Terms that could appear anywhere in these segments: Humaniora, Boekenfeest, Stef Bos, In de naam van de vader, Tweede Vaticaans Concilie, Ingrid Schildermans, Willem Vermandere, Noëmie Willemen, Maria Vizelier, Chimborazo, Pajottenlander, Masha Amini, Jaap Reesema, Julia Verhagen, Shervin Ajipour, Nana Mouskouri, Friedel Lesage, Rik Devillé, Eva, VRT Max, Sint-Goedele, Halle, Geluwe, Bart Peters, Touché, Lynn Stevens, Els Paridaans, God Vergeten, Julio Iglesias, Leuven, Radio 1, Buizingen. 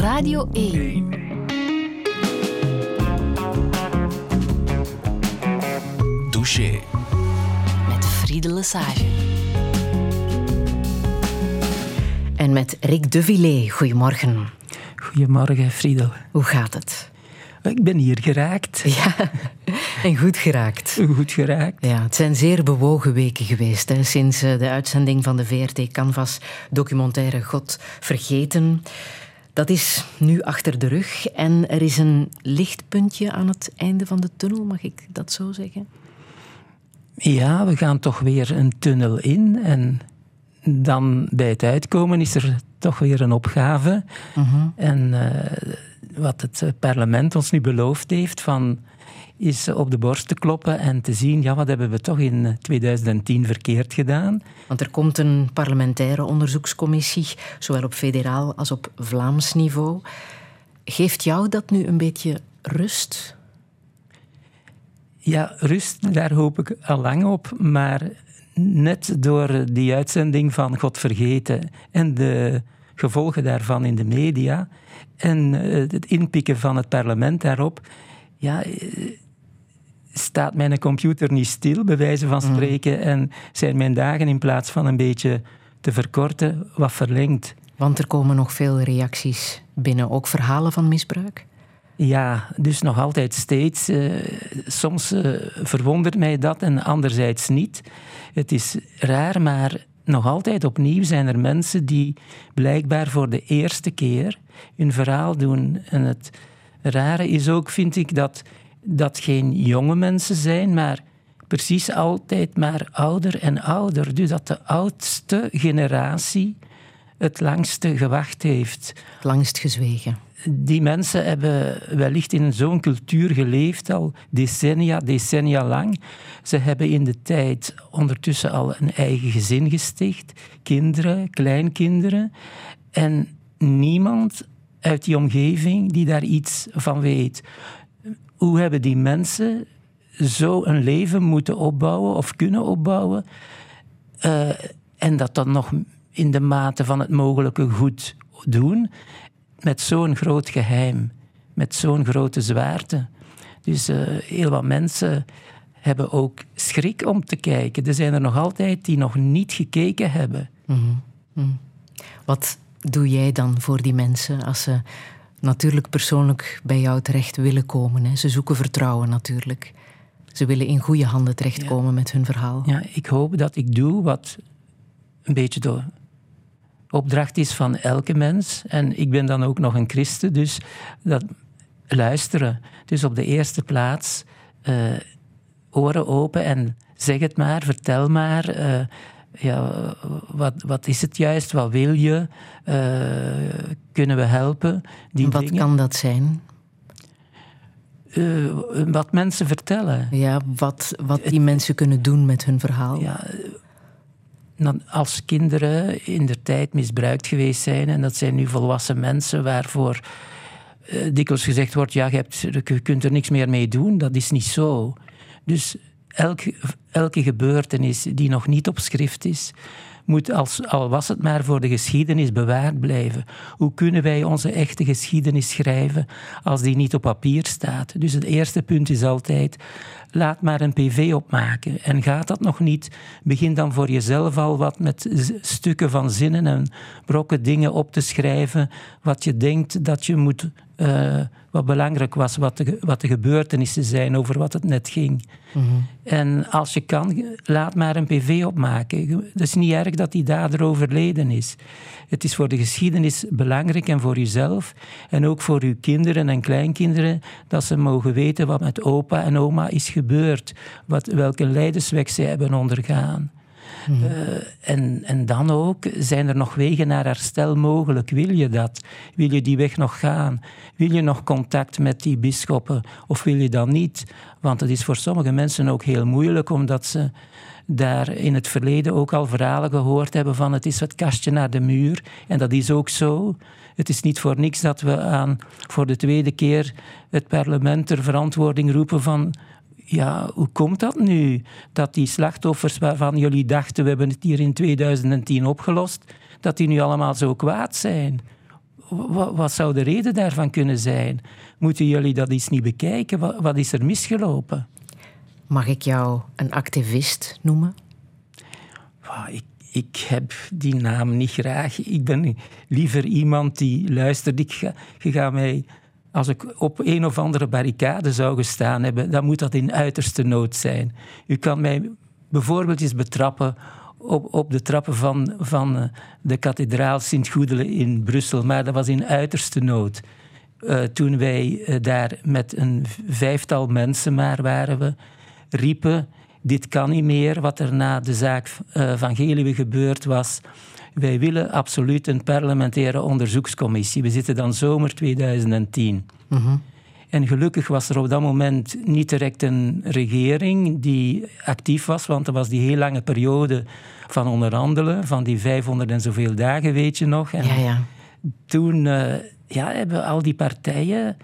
Radio 1. Touché. Met Friedel Lesage. En met Rik Devillé. Goedemorgen. Goedemorgen, Friedel. Hoe gaat het? Ik ben hier geraakt. Ja, en goed geraakt. Goed geraakt. Ja, het zijn zeer bewogen weken geweest, hè, sinds de uitzending van de VRT Canvas documentaire God Vergeten. Dat is nu achter de rug en er is een lichtpuntje aan het einde van de tunnel, mag ik dat zo zeggen? Ja, we gaan toch weer een tunnel in en dan bij het uitkomen is er toch weer een opgave. Mm-hmm. Wat het parlement ons nu beloofd heeft, is op de borst te kloppen en te zien, ja, wat hebben we toch in 2010 verkeerd gedaan? Want er komt een parlementaire onderzoekscommissie, zowel op federaal als op Vlaams niveau. Geeft jou dat nu een beetje rust? Ja, rust, daar hoop ik al lang op, maar net door die uitzending van God Vergeten en de gevolgen daarvan in de media en het inpikken van het parlement daarop, ja, staat mijn computer niet stil, bij wijze van spreken, en zijn mijn dagen in plaats van een beetje te verkorten, wat verlengd. Want er komen nog veel reacties binnen, ook verhalen van misbruik? Ja, dus nog altijd steeds. Soms verwondert mij dat en anderzijds niet. Het is raar, maar nog altijd opnieuw zijn er mensen die blijkbaar voor de eerste keer hun verhaal doen. En het rare is ook, vind ik, dat dat geen jonge mensen zijn, maar precies altijd maar ouder en ouder. Dus dat de oudste generatie het langste gewacht heeft. Het langst gezwegen. Die mensen hebben wellicht in zo'n cultuur geleefd al decennia lang. Ze hebben in de tijd ondertussen al een eigen gezin gesticht. Kinderen, kleinkinderen. En niemand uit die omgeving die daar iets van weet. Hoe hebben die mensen zo een leven moeten opbouwen of kunnen opbouwen? En dat dan nog in de mate van het mogelijke goed doen, met zo'n groot geheim, met zo'n grote zwaarte. Dus heel wat mensen hebben ook schrik om te kijken. Er zijn er nog altijd die nog niet gekeken hebben. Mm-hmm. Mm. Wat doe jij dan voor die mensen als ze natuurlijk persoonlijk bij jou terecht willen komen? Hè? Ze zoeken vertrouwen natuurlijk. Ze willen in goede handen terechtkomen met hun verhaal. Ja, ik hoop dat ik doe wat een beetje door opdracht is van elke mens. En ik ben dan ook nog een christen, dus dat luisteren. Dus op de eerste plaats oren open en zeg het maar, vertel maar. Wat is het juist? Wat wil je? Kunnen we helpen? Wat kan dat zijn? Wat mensen vertellen. Ja, wat die mensen kunnen doen met hun verhaal. Ja, als kinderen in de tijd misbruikt geweest zijn, en dat zijn nu volwassen mensen waarvoor dikwijls gezegd wordt, ja, je kunt er niks meer mee doen, dat is niet zo. Dus elke gebeurtenis die nog niet op schrift is, moet, al was het maar voor de geschiedenis, bewaard blijven. Hoe kunnen wij onze echte geschiedenis schrijven als die niet op papier staat? Dus het eerste punt is altijd, laat maar een pv opmaken. En gaat dat nog niet, begin dan voor jezelf al wat met stukken van zinnen en brokken dingen op te schrijven, wat je denkt dat je moet, wat belangrijk was, wat de gebeurtenissen zijn, over wat het net ging. Mm-hmm. En als je kan, laat maar een pv opmaken. Het is niet erg dat die dader overleden is. Het is voor de geschiedenis belangrijk en voor jezelf en ook voor uw kinderen en kleinkinderen dat ze mogen weten wat met opa en oma is gebeurd, welke lijdensweg zij hebben ondergaan. Mm-hmm. En dan ook, zijn er nog wegen naar herstel mogelijk? Wil je dat? Wil je die weg nog gaan? Wil je nog contact met die bisschoppen? Of wil je dat niet? Want het is voor sommige mensen ook heel moeilijk, omdat ze daar in het verleden ook al verhalen gehoord hebben van het is het kastje naar de muur. En dat is ook zo. Het is niet voor niks dat we voor de tweede keer het parlement ter verantwoording roepen van, ja, hoe komt dat nu? Dat die slachtoffers waarvan jullie dachten, we hebben het hier in 2010 opgelost, dat die nu allemaal zo kwaad zijn. Wat zou de reden daarvan kunnen zijn? Moeten jullie dat eens niet bekijken? Wat is er misgelopen? Mag ik jou een activist noemen? Ik heb die naam niet graag. Ik ben liever iemand die luistert. Als ik op een of andere barricade zou gestaan hebben, dan moet dat in uiterste nood zijn. U kan mij bijvoorbeeld eens betrappen op de trappen van de kathedraal Sint-Goedele in Brussel. Maar dat was in uiterste nood. Toen wij daar met een 5-tal mensen maar waren, we riepen: dit kan niet meer, wat er na de zaak van Geluwe gebeurd was. Wij willen absoluut een parlementaire onderzoekscommissie. We zitten dan zomer 2010. Mm-hmm. En gelukkig was er op dat moment niet direct een regering die actief was, want er was die heel lange periode van onderhandelen, van die 500 en zoveel dagen, weet je nog. En toen hebben al die partijen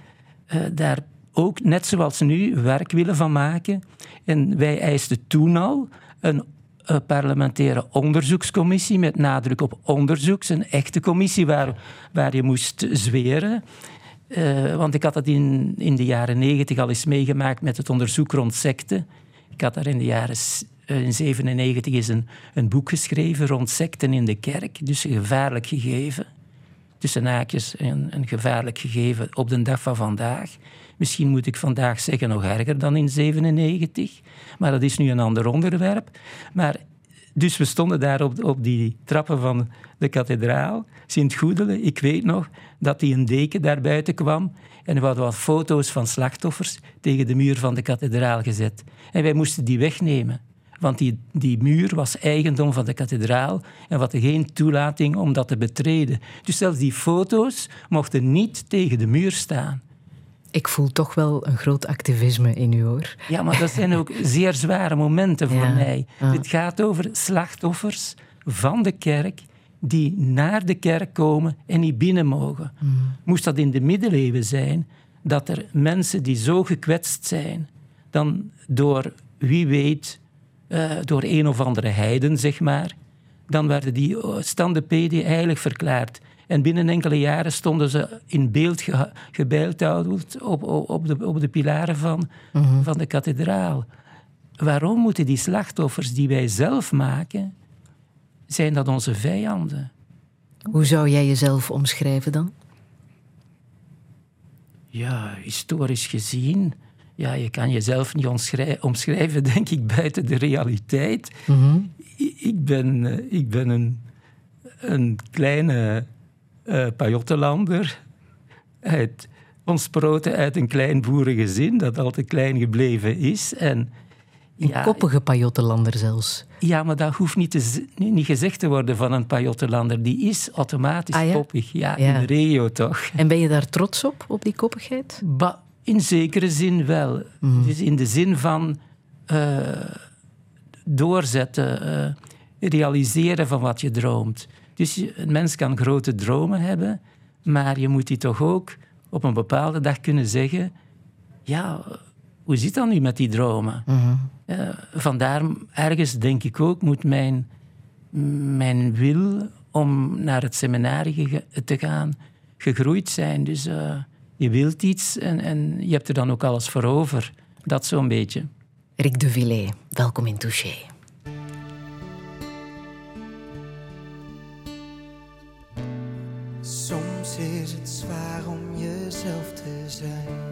daar ook, net zoals nu, werk willen van maken. En wij eisten toen al een parlementaire onderzoekscommissie, met nadruk op onderzoeks, een echte commissie waar je moest zweren. Want ik had dat in de jaren 90 al eens meegemaakt met het onderzoek rond secten. Ik had daar in de jaren 97 eens een boek geschreven rond secten in de kerk. Dus een gevaarlijk gegeven. Tussen haakjes een gevaarlijk gegeven op de dag van vandaag. Misschien moet ik vandaag zeggen nog erger dan in 97. Maar dat is nu een ander onderwerp. Maar, dus we stonden daar op die trappen van de kathedraal, Sint-Goedele. Ik weet nog dat die een deken daar buiten kwam. En we hadden wat foto's van slachtoffers tegen de muur van de kathedraal gezet. En wij moesten die wegnemen. Want die muur was eigendom van de kathedraal en we hadden geen toelating om dat te betreden. Dus zelfs die foto's mochten niet tegen de muur staan. Ik voel toch wel een groot activisme in u, hoor. Ja, maar dat zijn ook zeer zware momenten voor mij. Ja. Het gaat over slachtoffers van de kerk die naar de kerk komen en niet binnen mogen. Mm. Moest dat in de middeleeuwen zijn, dat er mensen die zo gekwetst zijn, dan door, wie weet, door een of andere heiden, zeg maar, dan werden die standepeden heilig verklaard. En binnen enkele jaren stonden ze in beeld gebeeldhouwd op de pilaren van de kathedraal. Waarom moeten die slachtoffers die wij zelf maken, zijn dat onze vijanden? Hoe zou jij jezelf omschrijven dan? Ja, historisch gezien... Ja, je kan jezelf niet omschrijven, denk ik, buiten de realiteit. Mm-hmm. Ik ben een kleine Pajottenlander, ontsproten uit een klein boerengezin dat altijd klein gebleven is. En, een koppige Pajottenlander zelfs. Ja, maar dat hoeft niet gezegd te worden van een Pajottenlander. Die is automatisch koppig. Ja, ja, in regio toch. En ben je daar trots op die koppigheid? In zekere zin wel. Mm. Dus in de zin van doorzetten, realiseren van wat je droomt. Dus een mens kan grote dromen hebben, maar je moet die toch ook op een bepaalde dag kunnen zeggen... Ja, hoe zit dat nu met die dromen? Mm-hmm. Vandaar ergens, denk ik ook, moet mijn wil om naar het seminarie te gaan gegroeid zijn. Dus... je wilt iets en je hebt er dan ook alles voor over. Dat zo'n beetje. Rik Devillé, welkom in Touché. Soms is het zwaar om jezelf te zijn.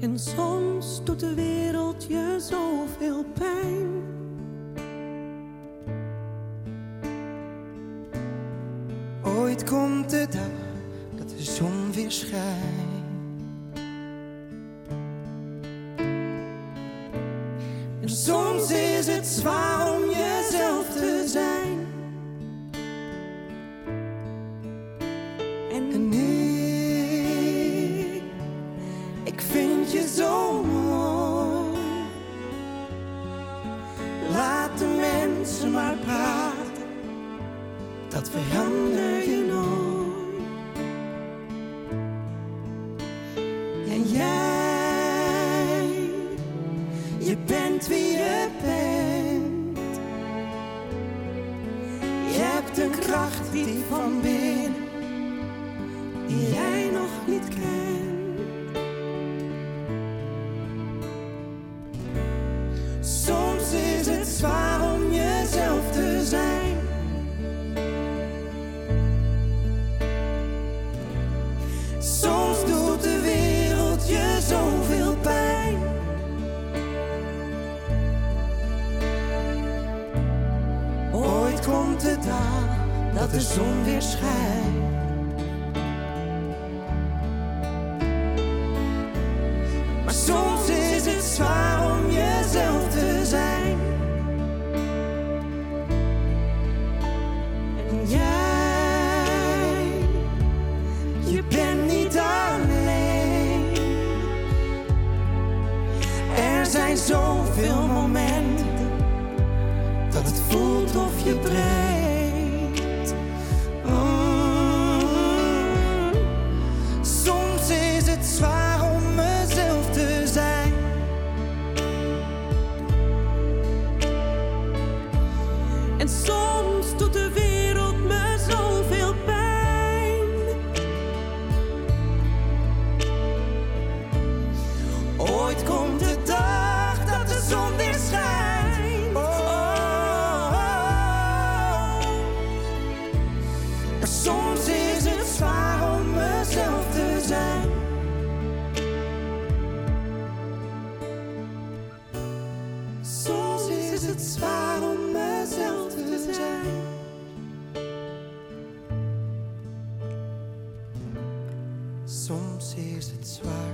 En soms doet de wereld je zoveel pijn. Ooit komt de dag dat de zon weer schijnt. En soms is het zwaar om jezelf te zijn. En ik vind je zo mooi. Laat de mensen maar praten, dat verandert. Wie je bent. hebt een kracht die van binnen, die jij nog niet kent. Soms is het zwaar om jezelf te zijn. Soms doet de wereld je zoveel pijn. Ooit komt de dag dat de zon weer schijnt. Maar soms is het zwaar om jezelf te zijn. En je bent niet alleen. Er zijn zoveel momenten dat het voelt of je breekt. Soms is het zwaar om mezelf te zijn. En soms doet de wereld me zoveel pijn. Ooit komt de dag dat de zon weer schijnt. Soms is het zwaar om mezelf te zijn. Soms is het zwaar om mezelf te zijn. Soms is het zwaar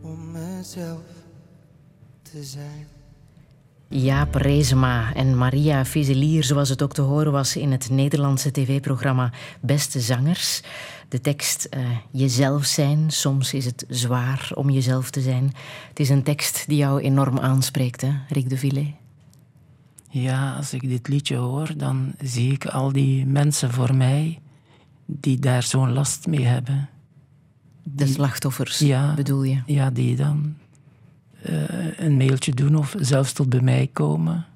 om mezelf te zijn. Jaap Reesema en Maria Vizelier, zoals het ook te horen was in het Nederlandse tv-programma Beste Zangers. De tekst Jezelf zijn, soms is het zwaar om jezelf te zijn. Het is een tekst die jou enorm aanspreekt, hè, Rik Devillé? Ja, als ik dit liedje hoor, dan zie ik al die mensen voor mij die daar zo'n last mee hebben. De slachtoffers, ja, bedoel je? Ja, die dan een mailtje doen of zelfs tot bij mij komen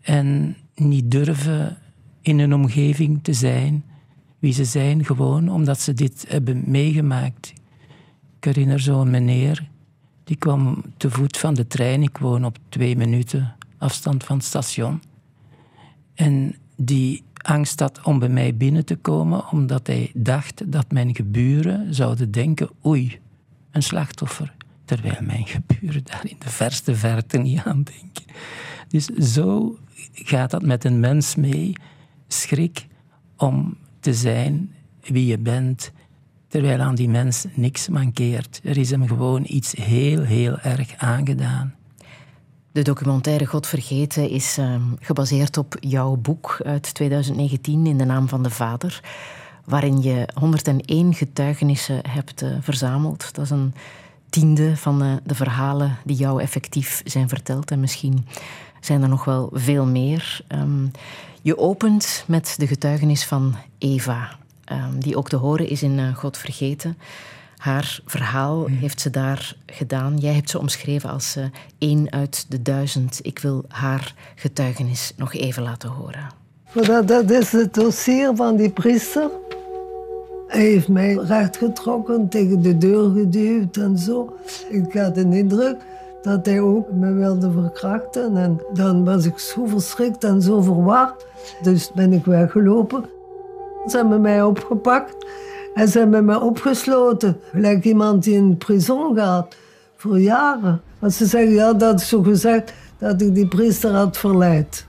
en niet durven in een omgeving te zijn wie ze zijn, gewoon omdat ze dit hebben meegemaakt. Ik herinner zo'n meneer die kwam te voet van de trein, ik woon op 2 minuten afstand van het station, en die angst had om bij mij binnen te komen omdat hij dacht dat mijn geburen zouden denken, oei, een slachtoffer. Terwijl mijn geburen daar in de verste verte niet aan denken. Dus zo gaat dat met een mens mee. Schrik om te zijn wie je bent, terwijl aan die mens niks mankeert. Er is hem gewoon iets heel, heel erg aangedaan. De documentaire God Vergeten is gebaseerd op jouw boek uit 2019, In de naam van de vader, waarin je 101 getuigenissen hebt verzameld. Dat is een 10e van de verhalen die jou effectief zijn verteld. En misschien zijn er nog wel veel meer. Je opent met de getuigenis van Eva, die ook te horen is in God Vergeten. Haar verhaal heeft ze daar gedaan. Jij hebt ze omschreven als 1 uit de 1000. Ik wil haar getuigenis nog even laten horen. Dat is het dossier van die priester. Hij heeft mij rechtgetrokken, tegen de deur geduwd en zo. Ik had een indruk dat hij ook me wilde verkrachten. En dan was ik zo verschrikt en zo verward. Dus ben ik weggelopen. Ze hebben mij opgepakt en ze hebben mij opgesloten. Gelijk iemand die in prison gaat, voor jaren. Want ze zeggen, ja, dat is zo gezegd dat ik die priester had verleid.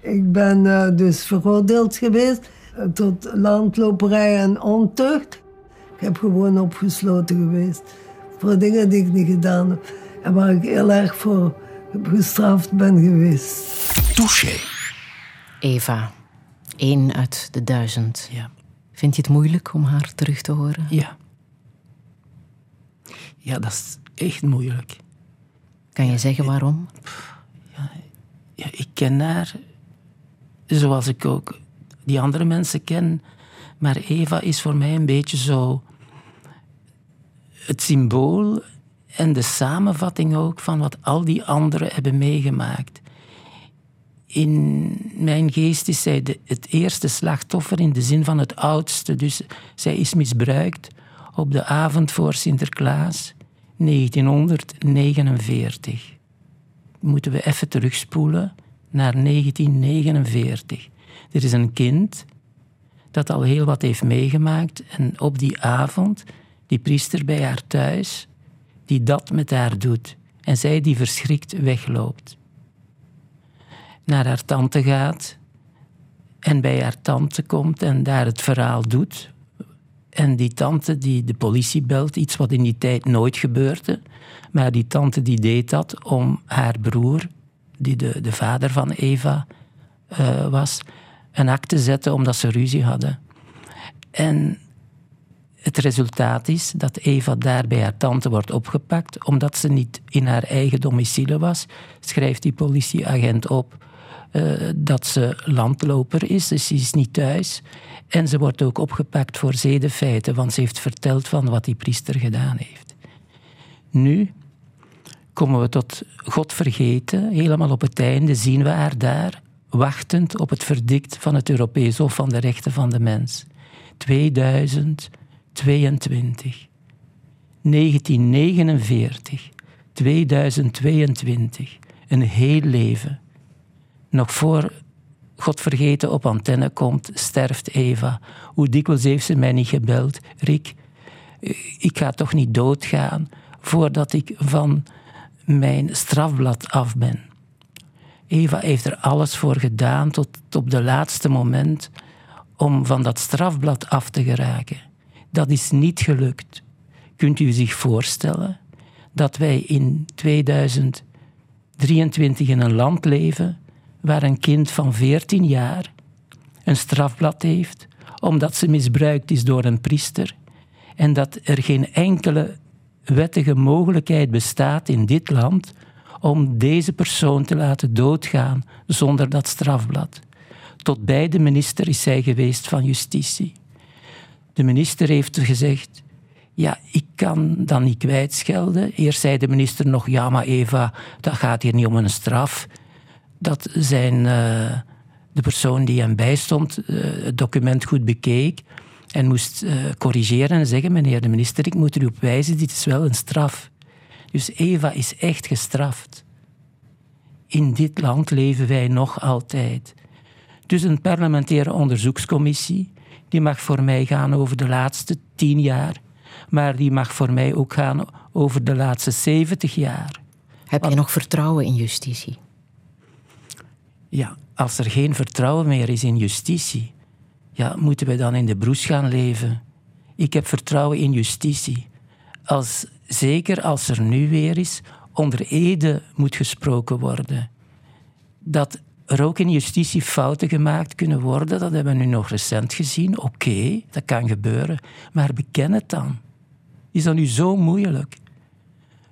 Ik ben dus veroordeeld geweest tot landloperij en ontucht. Ik heb gewoon opgesloten geweest voor dingen die ik niet gedaan heb en waar ik heel erg voor gestraft ben geweest. Touché. Eva, 1 uit de 1000. Ja. Vind je het moeilijk om haar terug te horen? Ja. Ja, dat is echt moeilijk. Kan je zeggen waarom? Ja, ik ken haar zoals ik ook die andere mensen kennen. Maar Eva is voor mij een beetje zo het symbool en de samenvatting ook van wat al die anderen hebben meegemaakt. In mijn geest is zij het eerste slachtoffer in de zin van het oudste. Dus zij is misbruikt op de avond voor Sinterklaas 1949. Moeten we even terugspoelen naar 1949. Er is een kind dat al heel wat heeft meegemaakt. En op die avond, die priester bij haar thuis, die dat met haar doet. En zij die verschrikt wegloopt. Naar haar tante gaat en bij haar tante komt en daar het verhaal doet. En die tante die de politie belt, iets wat in die tijd nooit gebeurde. Maar die tante die deed dat om haar broer, die de vader van Eva was, een hak te zetten omdat ze ruzie hadden. En het resultaat is dat Eva daar bij haar tante wordt opgepakt. Omdat ze niet in haar eigen domicile was, schrijft die politieagent op dat ze landloper is, dus ze is niet thuis. En ze wordt ook opgepakt voor zedenfeiten, want ze heeft verteld van wat die priester gedaan heeft. Nu komen we tot God vergeten, helemaal op het einde zien we haar daar, wachtend op het verdict van het Europees Hof van de Rechten van de Mens. 2022. 1949. 2022. Een heel leven. Nog voor God vergeten op antenne komt, sterft Eva. Hoe dikwijls heeft ze mij niet gebeld. Rik, ik ga toch niet doodgaan voordat ik van mijn strafblad af ben. Eva heeft er alles voor gedaan tot op de laatste moment om van dat strafblad af te geraken. Dat is niet gelukt. Kunt u zich voorstellen dat wij in 2023 in een land leven waar een kind van 14 jaar een strafblad heeft omdat ze misbruikt is door een priester en dat er geen enkele wettige mogelijkheid bestaat in dit land om deze persoon te laten doodgaan zonder dat strafblad. Tot bij de minister is zij geweest van Justitie. De minister heeft gezegd, ja, ik kan dat niet kwijtschelden. Eerst zei de minister nog, ja, maar Eva, dat gaat hier niet om een straf. Dat zijn de persoon die hem bijstond het document goed bekeek en moest corrigeren en zeggen, meneer de minister, ik moet u op wijzen, dit is wel een straf. Dus Eva is echt gestraft. In dit land leven wij nog altijd. Dus een parlementaire onderzoekscommissie, die mag voor mij gaan over de laatste 10 jaar. Maar die mag voor mij ook gaan over de laatste 70 jaar. Heb je nog vertrouwen in justitie? Ja, als er geen vertrouwen meer is in justitie, ja, moeten we dan in de broes gaan leven? Ik heb vertrouwen in justitie. Zeker als er nu weer is, onder ede moet gesproken worden. Dat er ook in justitie fouten gemaakt kunnen worden, dat hebben we nu nog recent gezien. Oké, dat kan gebeuren, maar beken het dan. Is dat nu zo moeilijk?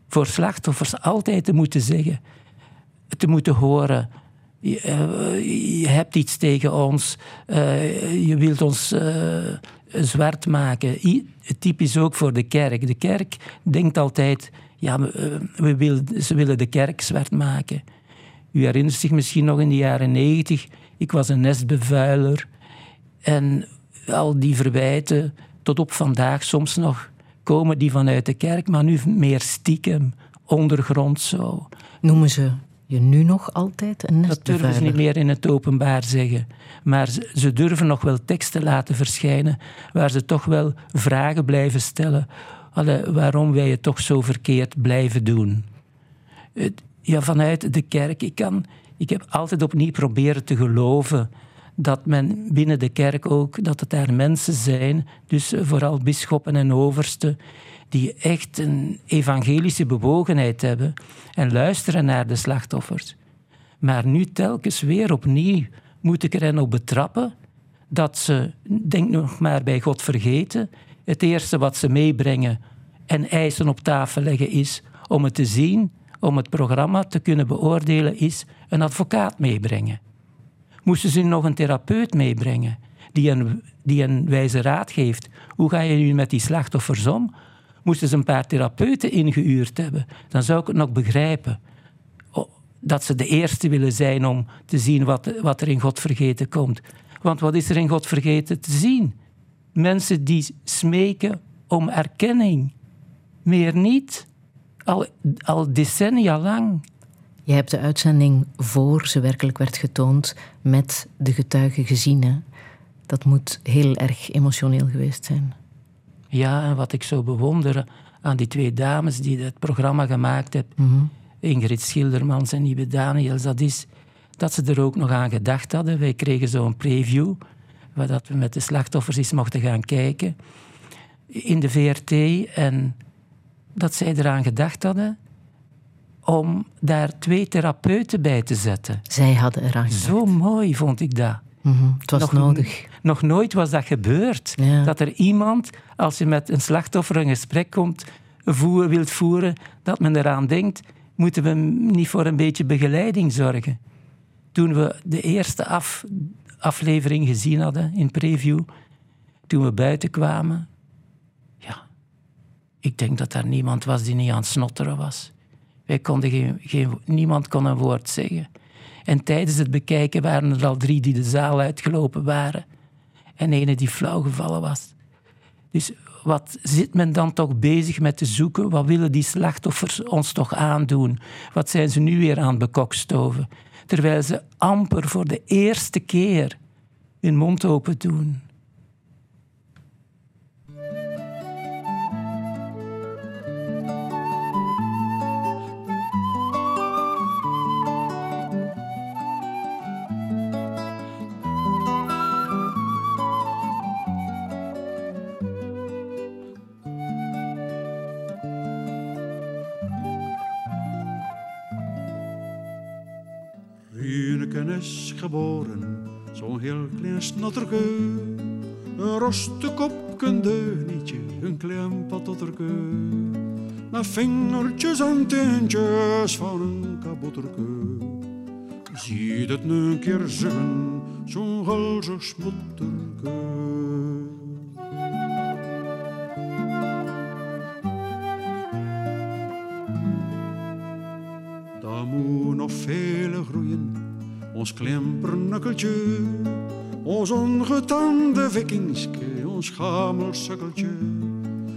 Voor slachtoffers altijd te moeten zeggen, te moeten horen, je hebt iets tegen ons, je wilt ons zwart maken. Typisch ook voor de kerk. De kerk denkt altijd, ja, ze willen de kerk zwart maken. U herinnert zich misschien nog in de jaren 90, ik was een nestbevuiler. En al die verwijten, tot op vandaag soms nog, komen die vanuit de kerk, maar nu meer stiekem, ondergrond zo. Noemen ze je nu nog altijd een nestbevuiler? Dat durven ze niet meer in het openbaar zeggen. Maar ze durven nog wel teksten laten verschijnen waar ze toch wel vragen blijven stellen. Waarom wij het toch zo verkeerd blijven doen. Ja, vanuit de kerk. Ik heb altijd opnieuw proberen te geloven dat men binnen de kerk ook, dat het daar mensen zijn, dus vooral bisschoppen en oversten, die echt een evangelische bewogenheid hebben en luisteren naar de slachtoffers. Maar nu telkens weer opnieuw moet ik er hen op betrappen dat ze, denk nog maar bij God vergeten, het eerste wat ze meebrengen en eisen op tafel leggen is om het te zien, om het programma te kunnen beoordelen, is een advocaat meebrengen. Moesten ze nog een therapeut meebrengen die een wijze raad geeft? Hoe ga je nu met die slachtoffers om? Moesten ze een paar therapeuten ingehuurd hebben? Dan zou ik het nog begrijpen. dat ze de eerste willen zijn om te zien wat er in God vergeten komt. Want wat is er in God vergeten te zien? Mensen die smeken om erkenning. Meer niet. Al decennia lang. Je hebt de uitzending voor ze werkelijk werd getoond met de getuigen gezien. Hè? Dat moet heel erg emotioneel geweest zijn. Ja, en wat ik zo bewonder aan die twee dames die het programma gemaakt hebben, mm-hmm. Ingrid Schildermans en Nieuwe Danneels, dat is dat ze er ook nog aan gedacht hadden. Wij kregen zo'n preview, waar dat we met de slachtoffers eens mochten gaan kijken, in de VRT. En dat zij eraan gedacht hadden om daar twee therapeuten bij te zetten. Zij hadden eraan gedacht. Zo mooi vond ik dat. Mm-hmm. Het was nodig. Nog nooit was dat gebeurd. Ja. Dat er iemand, als je met een slachtoffer een gesprek komt, wilt voeren, dat men eraan denkt, moeten we niet voor een beetje begeleiding zorgen. Toen we de eerste aflevering gezien hadden, in preview, toen we buiten kwamen, ja, ik denk dat daar niemand was die niet aan het snotteren was. Wij konden niemand kon een woord zeggen. En tijdens het bekijken waren er al 3 die de zaal uitgelopen waren. En ene die flauw gevallen was. Dus wat zit men dan toch bezig met te zoeken? Wat willen die slachtoffers ons toch aandoen? Wat zijn ze nu weer aan het bekokstoven? Terwijl ze amper voor de eerste keer hun mond open doen. Is geboren, zo'n heel klein snotterke, een roste kop, een deunietje, een klein patotterke, na vingertjes en teentjes van een kabotterke. Ziet het nu een keer zingen, zo'n gulzig smotterke. Daar moet nog vele groeien. Ons klimpernukkeltje, ons ongetande vikingske, ons gamelsukkeltje.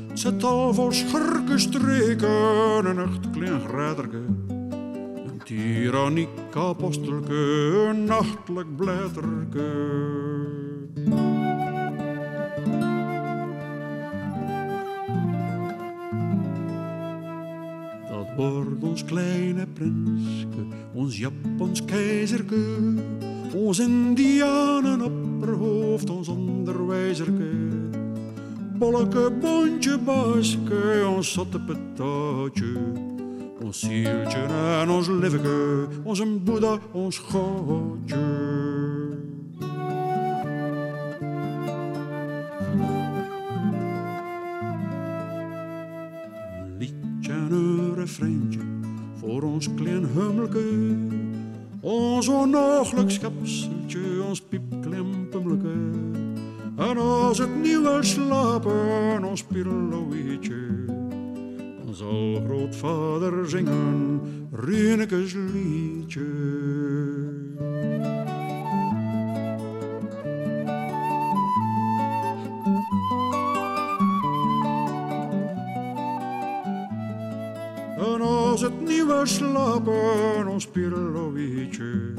Het zit al voor schurke streken, een echt klein grijderke. Een tyranniek apostelke, een nachtelijk blijderke. Dat wordt ons kleine prinske, ons Japans keizerke, ons Indianen opperhoofd, ons onderwijzerke. Bolleke, boontje, baske, ons zotte patatje, ons zieltje en ons liveke, ons een Boeddha, ons gootje. Vriendje, voor ons klein hummelke, ons onnooglijk schepseltje, ons piepklein pummelke. En als het niet wil slapen, ons pillowietje, dan zal grootvader zingen Rienekes liedje. Als het nieuwe slapen, ons pillowietje,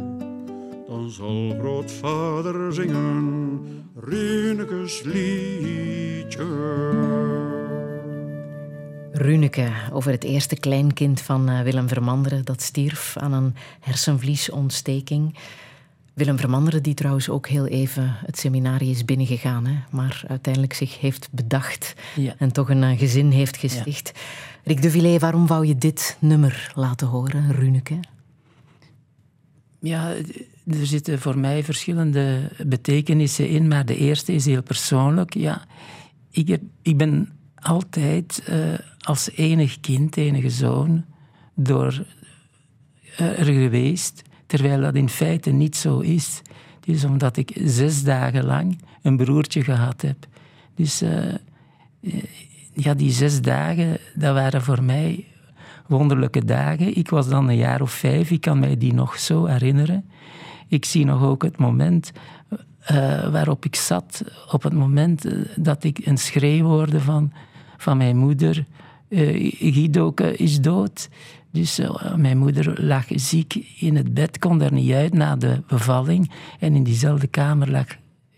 dan zal grootvader zingen Runekes liedje. Runeke, over het eerste kleinkind van Willem Vermandere, dat stierf aan een hersenvliesontsteking. Willem Vermandere, die trouwens ook heel even het seminarie is binnengegaan, hè, maar uiteindelijk zich heeft bedacht en toch een gezin heeft gesticht. Ja. Rik Devillé, waarom wou je dit nummer laten horen, Runeke? Ja, er zitten voor mij verschillende betekenissen in, maar de eerste is heel persoonlijk. Ja, ik ben altijd als enig kind, enige zoon, er geweest, terwijl dat in feite niet zo is. Dus omdat ik 6 dagen lang een broertje gehad heb. Dus ja, die 6 dagen, dat waren voor mij wonderlijke dagen. Ik was dan een jaar of 5, ik kan mij die nog zo herinneren. Ik zie nog ook het moment waarop ik zat, op het moment dat ik een schreeuw hoorde van mijn moeder. Guido is dood. Dus mijn moeder lag ziek in het bed, kon er niet uit na de bevalling. En in diezelfde kamer lag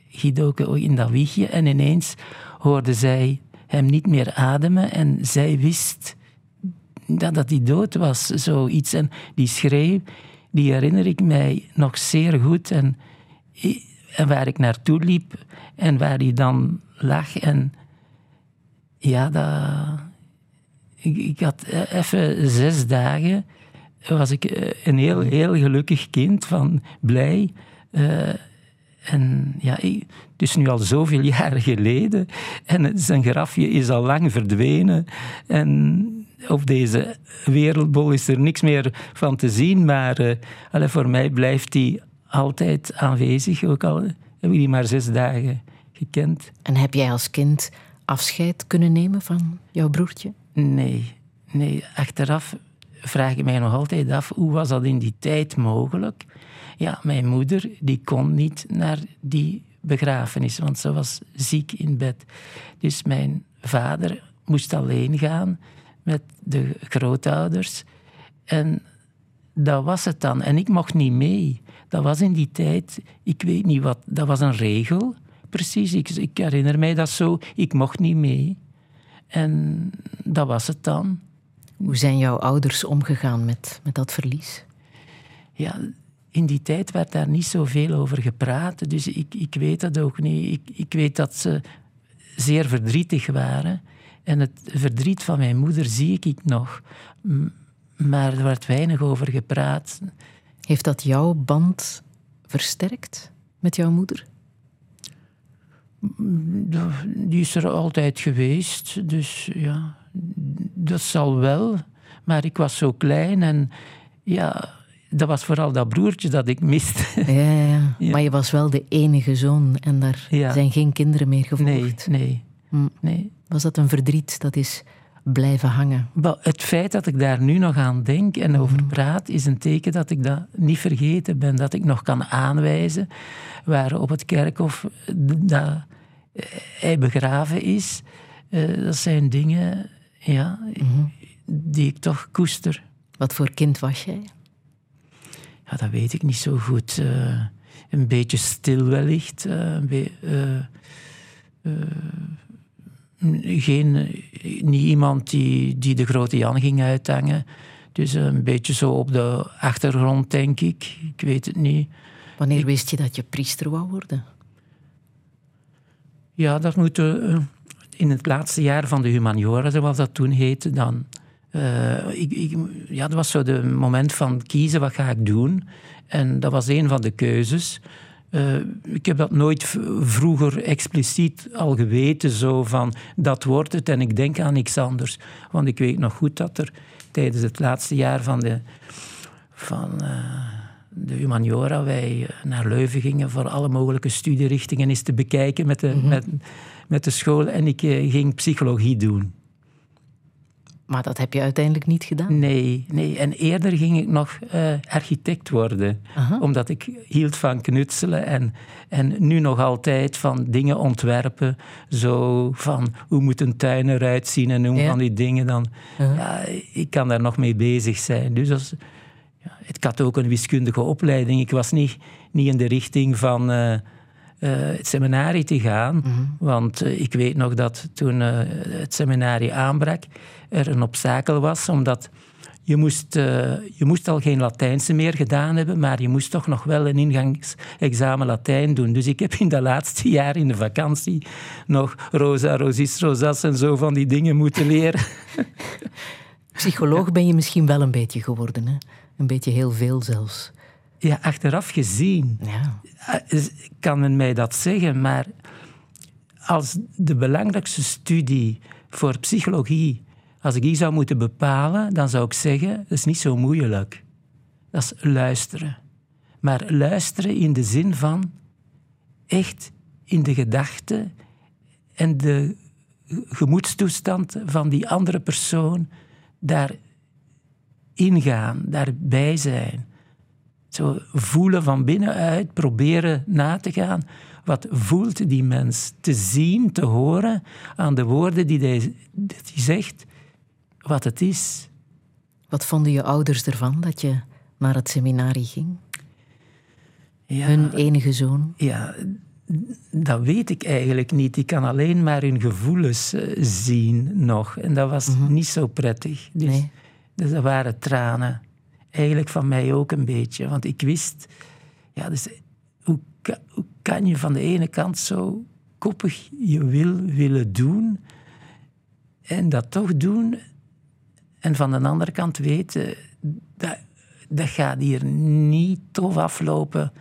Guido in dat wiegje. En ineens hoorde zij hem niet meer ademen en zij wist dat hij dood was. Zoiets. En die schreeuw, die herinner ik mij nog zeer goed. En waar ik naartoe liep en waar hij dan lag. En ja, dat... Ik had even 6 dagen, was ik een heel, heel gelukkig kind, van blij. En ja, het is nu al zoveel jaren geleden en zijn grafje is al lang verdwenen. En op deze wereldbol is er niks meer van te zien, maar voor mij blijft die altijd aanwezig. Ook al heb ik die maar 6 dagen gekend. En heb jij als kind afscheid kunnen nemen van jouw broertje? Nee. Achteraf vraag ik mij nog altijd af, hoe was dat in die tijd mogelijk? Ja, mijn moeder, die kon niet naar die begrafenis, want ze was ziek in bed. Dus mijn vader moest alleen gaan met de grootouders. En dat was het dan. En ik mocht niet mee. Dat was in die tijd, ik weet niet wat, dat was een regel, precies. Ik herinner mij dat zo, ik mocht niet mee. En dat was het dan. Hoe zijn jouw ouders omgegaan met dat verlies? Ja, in die tijd werd daar niet zoveel over gepraat. Dus ik weet dat ook niet. Ik weet dat ze zeer verdrietig waren. En het verdriet van mijn moeder zie ik nog. Maar er werd weinig over gepraat. Heeft dat jouw band versterkt met jouw moeder? Die is er altijd geweest, dus ja, dat zal wel. Maar ik was zo klein en ja, dat was vooral dat broertje dat ik miste. Ja. Ja. Maar je was wel de enige zoon en daar zijn geen kinderen meer gevolgd. Nee. Was dat een verdriet dat is blijven hangen? Het feit dat ik daar nu nog aan denk en over praat, is een teken dat ik dat niet vergeten ben. Dat ik nog kan aanwijzen waar op het kerkhof dat hij begraven is. Dat zijn dingen die ik toch koester. Wat voor kind was jij? Ja, dat weet ik niet zo goed. Een beetje stil wellicht. Niet iemand die de grote Jan ging uithangen. Dus een beetje zo op de achtergrond, denk ik. Ik weet het niet. Wanneer wist je dat je priester wou worden? Ja, dat moet in het laatste jaar van de Humaniora, zoals dat toen heette, dan. Dat was zo het moment van kiezen, wat ga ik doen? En dat was een van de keuzes. Ik heb dat nooit vroeger expliciet al geweten, zo van dat wordt het en ik denk aan niks anders. Want ik weet nog goed dat er tijdens het laatste jaar van de Humaniora wij naar Leuven gingen voor alle mogelijke studierichtingen eens te bekijken met de school en ik ging psychologie doen. Maar dat heb je uiteindelijk niet gedaan? Nee. En eerder ging ik nog architect worden. Aha. Omdat ik hield van knutselen en nu nog altijd van dingen ontwerpen. Zo van, hoe moet een tuin eruit zien en hoe van die dingen dan... Ja, ik kan daar nog mee bezig zijn. Dus ik had ook een wiskundige opleiding. Ik was niet in de richting van... het seminarie te gaan. Want ik weet nog dat toen het seminarie aanbrak, er een obstakel was, omdat je moest al geen Latijnse meer gedaan hebben, maar je moest toch nog wel een ingangsexamen Latijn doen. Dus ik heb in dat laatste jaar in de vakantie nog rosa, rosis, rosas en zo van die dingen moeten leren. Psycholoog ben je misschien wel een beetje geworden, hè? Een beetje heel veel zelfs. Ja, achteraf gezien kan men mij dat zeggen, maar als de belangrijkste studie voor psychologie, als ik die zou moeten bepalen, dan zou ik zeggen, dat is niet zo moeilijk. Dat is luisteren. Maar luisteren in de zin van echt in de gedachten en de gemoedstoestand van die andere persoon daar ingaan, daarbij zijn. Zo voelen van binnenuit, proberen na te gaan. Wat voelt die mens? Te zien, te horen aan de woorden die hij zegt, wat het is. Wat vonden je ouders ervan dat je naar het seminarie ging? Ja, hun enige zoon? Ja, dat weet ik eigenlijk niet. Ik kan alleen maar hun gevoelens zien nog. En dat was niet zo prettig. Dus, nee. Dus dat waren tranen. Eigenlijk van mij ook een beetje. Want ik wist... Ja, dus, hoe kan je van de ene kant zo koppig je willen doen... en dat toch doen... en van de andere kant weten... dat gaat hier niet tof aflopen.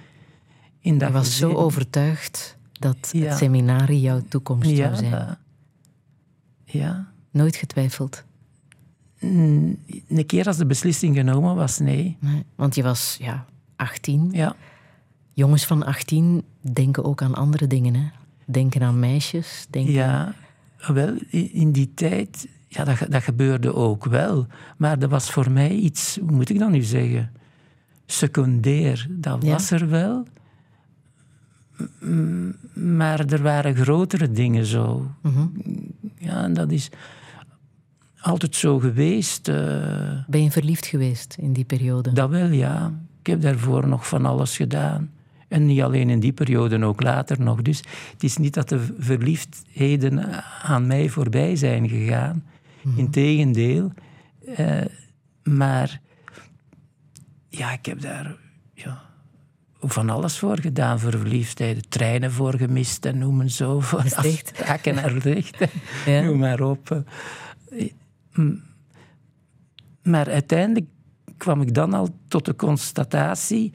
In dat je was gezin. Zo overtuigd dat het seminarie jouw toekomst zou zijn. Ja. Nooit getwijfeld? Een keer als de beslissing genomen was, nee. Want je was 18. Ja. Jongens van 18 denken ook aan andere dingen, hè? Denken aan meisjes. Wel, in die tijd... Ja, dat gebeurde ook wel. Maar dat was voor mij iets, hoe moet ik dat nu zeggen? Secundair. Dat was er wel. Maar er waren grotere dingen zo. Mm-hmm. Ja, en dat is altijd zo geweest. Ben je verliefd geweest in die periode? Dat wel, ja. Ik heb daarvoor nog van alles gedaan. En niet alleen in die periode, ook later nog. Dus het is niet dat de verliefdheden aan mij voorbij zijn gegaan. Integendeel. Maar ja, ik heb daar van alles voor gedaan, voor verliefdheden. Treinen voor gemist en noem maar zo. Voor aftakken naar licht. Noem maar op. Maar uiteindelijk kwam ik dan al tot de constatatie...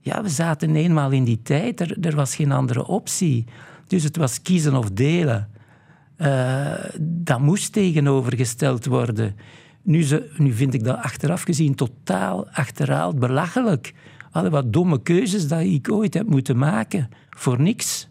Ja, we zaten eenmaal in die tijd. Er was geen andere optie. Dus het was kiezen of delen. Dat moest tegenovergesteld worden. Nu vind ik dat achteraf gezien totaal achterhaald, belachelijk. Alle wat domme keuzes dat ik ooit heb moeten maken. Voor niks.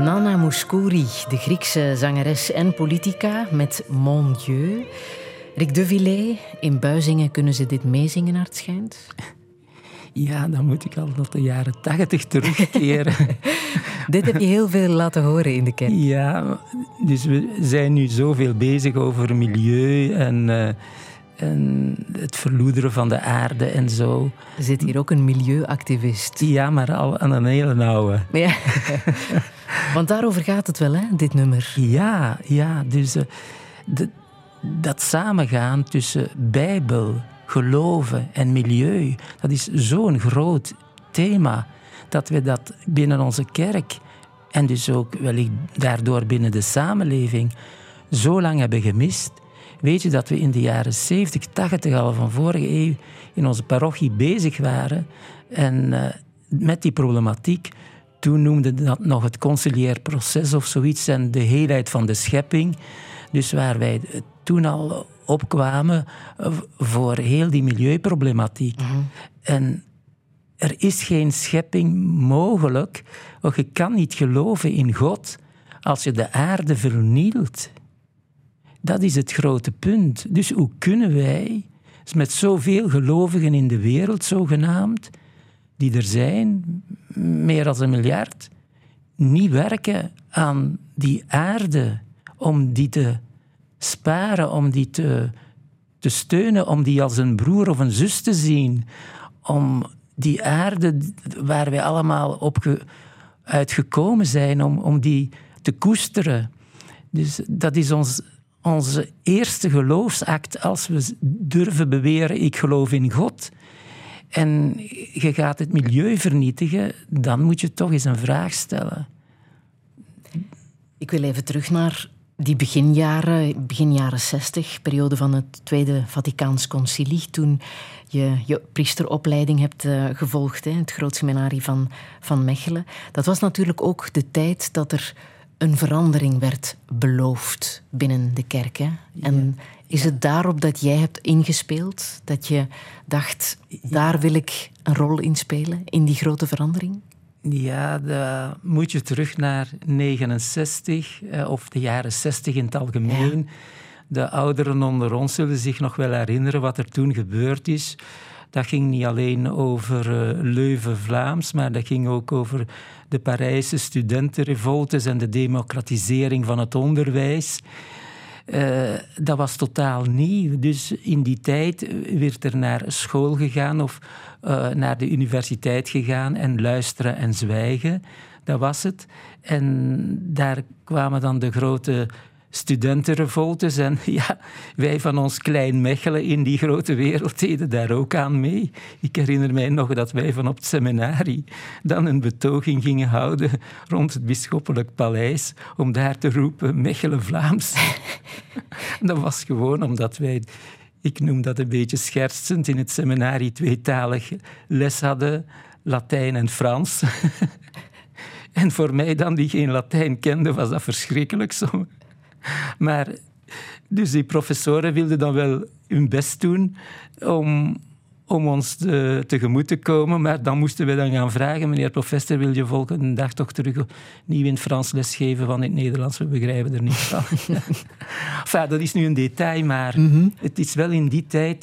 Nana Mouskouri, de Griekse zangeres en politica met Mon Dieu. Rik Devillé, in Buizingen kunnen ze dit meezingen naar het schijnt? Ja, dan moet ik al tot de jaren 80 terugkeren. Dit heb je heel veel laten horen in de kerk. Ja, dus we zijn nu zoveel bezig over milieu en het verloederen van de aarde en zo. Er zit hier ook een milieuactivist. Ja, maar al aan een hele oude. Ja. Want daarover gaat het wel, hè, dit nummer. Ja, ja, dus dat samengaan tussen Bijbel, geloven en milieu, dat is zo'n groot thema, dat we dat binnen onze kerk en dus ook wellicht daardoor binnen de samenleving zo lang hebben gemist. Weet je dat we in de jaren 70, 80 al van vorige eeuw in onze parochie bezig waren en met die problematiek. Toen noemde dat nog het conciliair proces of zoiets en de heelheid van de schepping. Dus waar wij toen al opkwamen voor heel die milieuproblematiek. Mm-hmm. En er is geen schepping mogelijk. Want je kan niet geloven in God als je de aarde vernielt. Dat is het grote punt. Dus hoe kunnen wij, met zoveel gelovigen in de wereld zogenaamd, die er zijn, meer dan 1 miljard, niet werken aan die aarde om die te sparen, om die te steunen, om die als een broer of een zus te zien, om die aarde waar wij allemaal uitgekomen zijn, om die te koesteren. Dus dat is onze eerste geloofsact als we durven beweren, ik geloof in God. En je gaat het milieu vernietigen, dan moet je toch eens een vraag stellen. Ik wil even terug naar die beginjaren, begin jaren 60, periode van het Tweede Vaticaans Concilie, toen je priesteropleiding hebt gevolgd, hè, het Groot Seminarie van Mechelen. Dat was natuurlijk ook de tijd dat er een verandering werd beloofd binnen de kerk. Hè? En is het daarop dat jij hebt ingespeeld? Dat je dacht, daar wil ik een rol in spelen, in die grote verandering? Ja, dan moet je terug naar 69 of de jaren 60 in het algemeen. Ja. De ouderen onder ons zullen zich nog wel herinneren wat er toen gebeurd is. Dat ging niet alleen over Leuven-Vlaams, maar dat ging ook over de Parijse studentenrevoltes en de democratisering van het onderwijs. Dat was totaal nieuw. Dus in die tijd werd er naar school gegaan of naar de universiteit gegaan en luisteren en zwijgen. Dat was het. En daar kwamen dan de grote studentenrevoltes en ja, wij van ons klein Mechelen in die grote wereld deden daar ook aan mee. Ik herinner mij nog dat wij van op het seminarie dan een betoging gingen houden rond het bisschoppelijk paleis om daar te roepen Mechelen-Vlaams. Dat was gewoon omdat wij, ik noem dat een beetje schertsend, in het seminarie tweetalig les hadden, Latijn en Frans. En voor mij dan, die geen Latijn kende, was dat verschrikkelijk zo. Maar dus die professoren wilden dan wel hun best doen om ons tegemoet te komen. Maar dan moesten we dan gaan vragen, meneer professor, wil je volgende dag toch terug nieuw in Frans lesgeven van het Nederlands? We begrijpen er niets van. Enfin, dat is nu een detail, maar het is wel in die tijd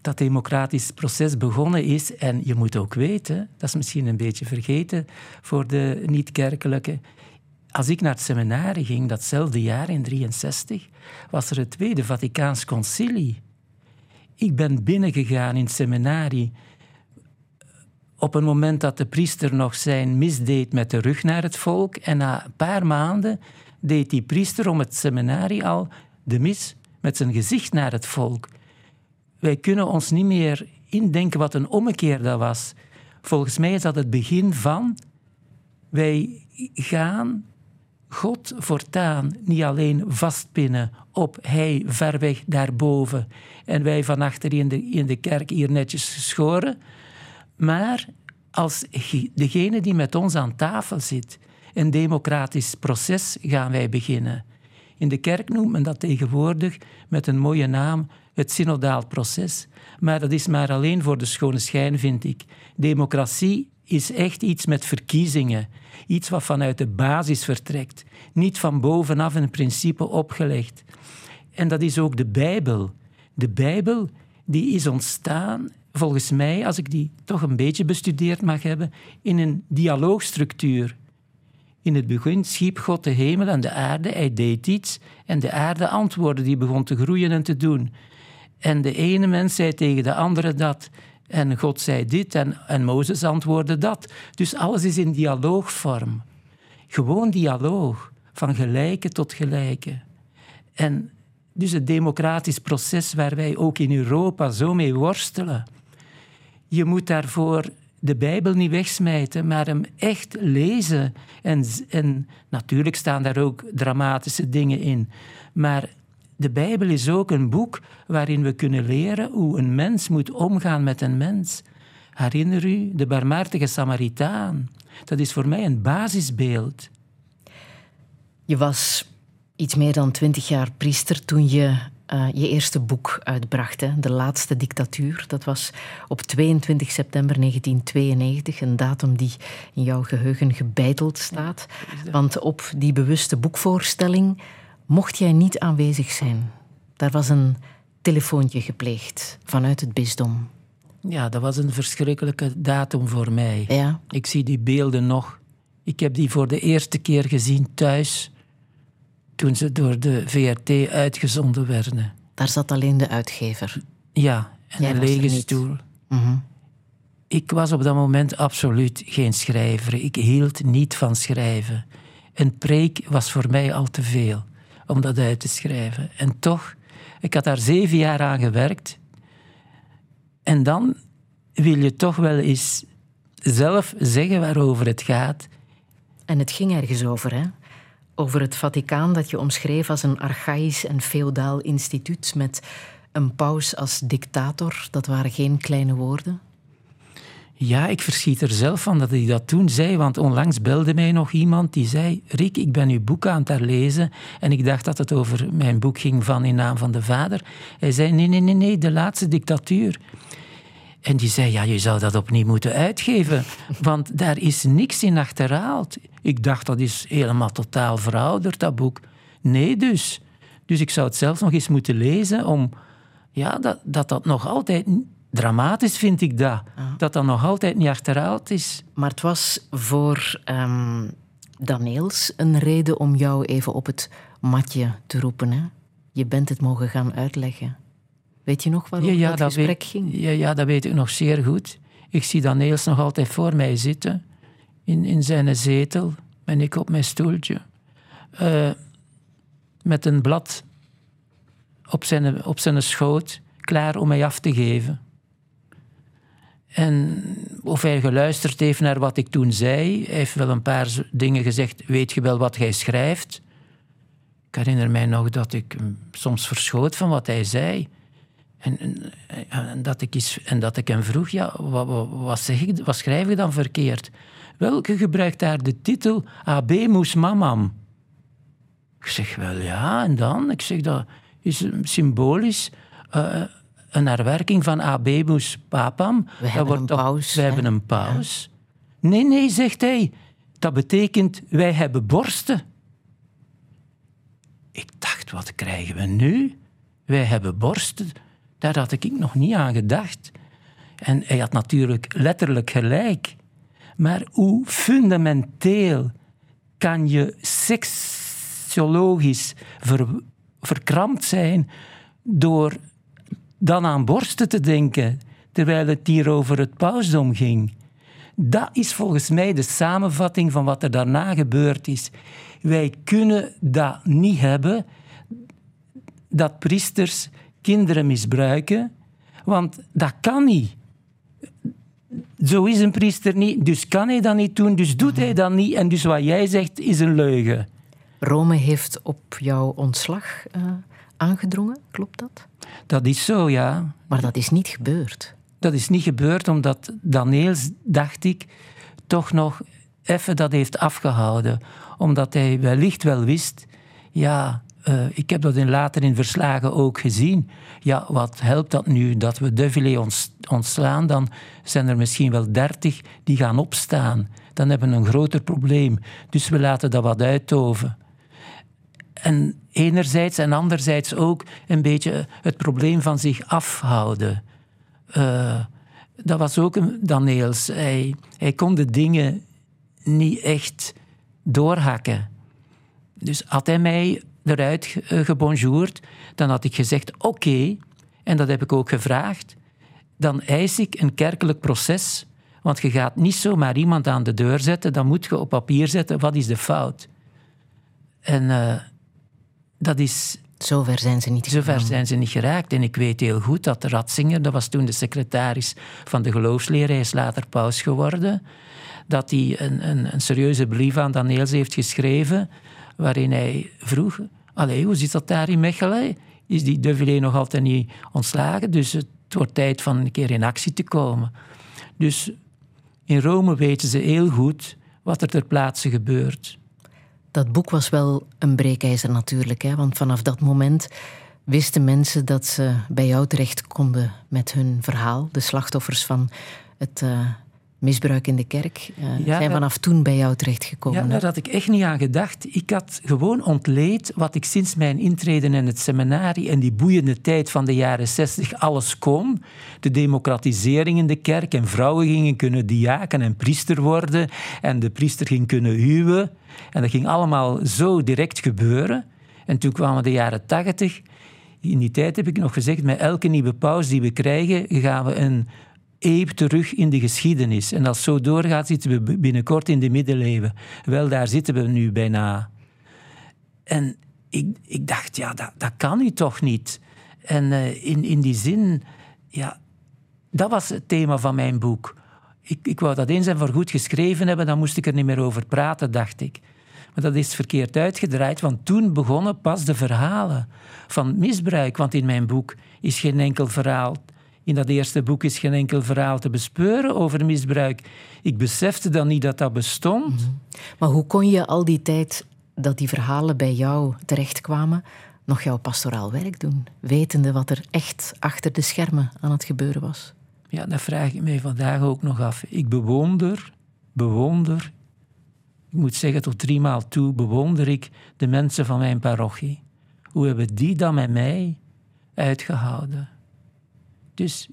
dat democratisch proces begonnen is. En je moet ook weten, dat is misschien een beetje vergeten voor de niet-kerkelijke. Als ik naar het seminarie ging, datzelfde jaar in 1963, was er het Tweede Vaticaans Concilie. Ik ben binnengegaan in het seminarie op een moment dat de priester nog zijn mis deed met de rug naar het volk. En na een paar maanden deed die priester om het seminarie al de mis met zijn gezicht naar het volk. Wij kunnen ons niet meer indenken wat een ommekeer dat was. Volgens mij is dat het begin van wij gaan God voortaan niet alleen vastpinnen op hij ver weg daarboven en wij van achter in de kerk hier netjes geschoren, maar als degene die met ons aan tafel zit. Een democratisch proces gaan wij beginnen. In de kerk noemt men dat tegenwoordig met een mooie naam het synodaal proces. Maar dat is maar alleen voor de schone schijn, vind ik. Democratie is echt iets met verkiezingen. Iets wat vanuit de basis vertrekt. Niet van bovenaf een principe opgelegd. En dat is ook de Bijbel. De Bijbel die is ontstaan, volgens mij, als ik die toch een beetje bestudeerd mag hebben, in een dialoogstructuur. In het begin schiep God de hemel en de aarde. Hij deed iets en de aarde antwoordde. Die begon te groeien en te doen. En de ene mens zei tegen de andere dat. En God zei dit en Mozes antwoordde dat. Dus alles is in dialoogvorm. Gewoon dialoog. Van gelijke tot gelijke. En dus het democratisch proces waar wij ook in Europa zo mee worstelen. Je moet daarvoor de Bijbel niet wegsmijten, maar hem echt lezen. En natuurlijk staan daar ook dramatische dingen in. Maar de Bijbel is ook een boek waarin we kunnen leren hoe een mens moet omgaan met een mens. Herinner u de barmhartige Samaritaan. Dat is voor mij een basisbeeld. Je was iets meer dan 20 jaar priester toen je je eerste boek uitbracht, hè? De Laatste Dictatuur. Dat was op 22 september 1992, een datum die in jouw geheugen gebeiteld staat. Want op die bewuste boekvoorstelling mocht jij niet aanwezig zijn. Daar was een telefoontje gepleegd vanuit het bisdom. Ja, dat was een verschrikkelijke datum voor mij. Ja. Ik zie die beelden nog. Ik heb die voor de eerste keer gezien thuis, toen ze door de VRT uitgezonden werden. Daar zat alleen de uitgever. Ja, en jij een lege stoel. Mm-hmm. Ik was op dat moment absoluut geen schrijver. Ik hield niet van schrijven. Een preek was voor mij al te veel om dat uit te schrijven. En toch, ik had daar 7 jaar aan gewerkt. En dan wil je toch wel eens zelf zeggen waarover het gaat. En het ging ergens over, hè? Over het Vaticaan dat je omschreef als een archaïsch en feodaal instituut met een paus als dictator. Dat waren geen kleine woorden. Ja, ik verschiet er zelf van dat ik dat toen zei, want onlangs belde mij nog iemand die zei: Rik, ik ben uw boek aan het herlezen. En ik dacht dat het over mijn boek ging van In Naam van de Vader. Hij zei: nee, De Laatste Dictatuur. En die zei: ja, je zou dat opnieuw moeten uitgeven, want daar is niks in achterhaald. Ik dacht, dat is helemaal totaal verouderd, dat boek. Nee dus. Dus ik zou het zelfs nog eens moeten lezen om... Ja, dat nog altijd... Dramatisch vind ik dat. Ah. Dat nog altijd niet achterhaald is. Maar het was voor Danneels een reden om jou even op het matje te roepen. Hè? Je bent het mogen gaan uitleggen. Weet je nog waarom dat gesprek ging? Ja, dat weet ik nog zeer goed. Ik zie Danneels nog altijd voor mij zitten. In zijn zetel en ik op mijn stoeltje. Met een blad op zijn schoot, klaar om mij af te geven. En of hij geluisterd heeft naar wat ik toen zei. Hij heeft wel een paar dingen gezegd. Weet je wel wat jij schrijft? Ik herinner mij nog dat ik soms verschoot van wat hij zei. En dat ik hem vroeg, ja, wat schrijf je dan verkeerd? Welke gebruikt daar de titel Abemus Mamam? Ik zeg wel, ja, en dan? Ik zeg, dat is symbolisch een herwerking van Abemus Papam. Wij hebben een paus. Ja. Nee, zegt hij, dat betekent wij hebben borsten. Ik dacht, wat krijgen we nu? Wij hebben borsten. Daar had ik nog niet aan gedacht. En hij had natuurlijk letterlijk gelijk. Maar hoe fundamenteel kan je seksologisch verkrampt zijn door dan aan borsten te denken, terwijl het hier over het pausdom ging? Dat is volgens mij de samenvatting van wat er daarna gebeurd is. Wij kunnen dat niet hebben, dat priesters kinderen misbruiken, want dat kan niet. Zo is een priester niet, dus kan hij dat niet doen, dus doet hij dat niet, en dus wat jij zegt is een leugen. Rome heeft op jouw ontslag aangedrongen, klopt dat? Dat is zo, ja. Maar dat is niet gebeurd. Dat is niet gebeurd, omdat Danneels, dacht ik, toch nog even dat heeft afgehouden. Omdat hij wellicht wel wist, ja, Ik heb dat later in verslagen ook gezien. Ja, wat helpt dat nu dat we Devillé ontslaan? Dan zijn er misschien wel 30 die gaan opstaan. Dan hebben we een groter probleem. Dus we laten dat wat uittoven. En enerzijds en anderzijds ook een beetje het probleem van zich afhouden. Dat was ook een Danneels. Hij kon de dingen niet echt doorhakken. Dus had hij mij eruit gebonjourd, dan had ik gezegd oké, en dat heb ik ook gevraagd, dan eis ik een kerkelijk proces, want je gaat niet zomaar iemand aan de deur zetten, dan moet je op papier zetten, wat is de fout? En dat is... Zover zijn ze niet geraakt. En ik weet heel goed dat Ratzinger, dat was toen de secretaris van de geloofsleer, hij is later paus geworden, dat hij een serieuze brief aan Danneels heeft geschreven, waarin hij vroeg, hoe zit dat daar in Mechelen? Is die Devillé nog altijd niet ontslagen? Dus het wordt tijd van een keer in actie te komen. Dus in Rome weten ze heel goed wat er ter plaatse gebeurt. Dat boek was wel een breekijzer natuurlijk, hè? Want vanaf dat moment wisten mensen dat ze bij jou terecht konden met hun verhaal. De slachtoffers van het... misbruik in de kerk, zijn vanaf toen bij jou terechtgekomen. Ja, daar had ik echt niet aan gedacht. Ik had gewoon ontleed wat ik sinds mijn intreden in het seminarie en die boeiende tijd van de jaren '60 alles kon. De democratisering in de kerk en vrouwen gingen kunnen diaken en priester worden en de priester ging kunnen huwen. En dat ging allemaal zo direct gebeuren. En toen kwamen de jaren '80. In die tijd heb ik nog gezegd, met elke nieuwe paus die we krijgen, gaan we een eeuw terug in de geschiedenis. En als het zo doorgaat, zitten we binnenkort in de middeleeuwen. Wel, daar zitten we nu bijna. En ik dacht, dat kan u toch niet? En in die zin, dat was het thema van mijn boek. Ik wou dat eens en voor goed geschreven hebben, dan moest ik er niet meer over praten, dacht ik. Maar dat is verkeerd uitgedraaid, want toen begonnen pas de verhalen van misbruik. Want in mijn boek is geen enkel verhaal... In dat eerste boek is geen enkel verhaal te bespeuren over misbruik. Ik besefte dan niet dat dat bestond. Mm-hmm. Maar hoe kon je al die tijd dat die verhalen bij jou terechtkwamen, nog jouw pastoraal werk doen? Wetende wat er echt achter de schermen aan het gebeuren was. Ja, dat vraag ik mij vandaag ook nog af. Ik bewonder, ik moet zeggen tot 3 maal toe, bewonder ik de mensen van mijn parochie. Hoe hebben die dan met mij uitgehouden? Dus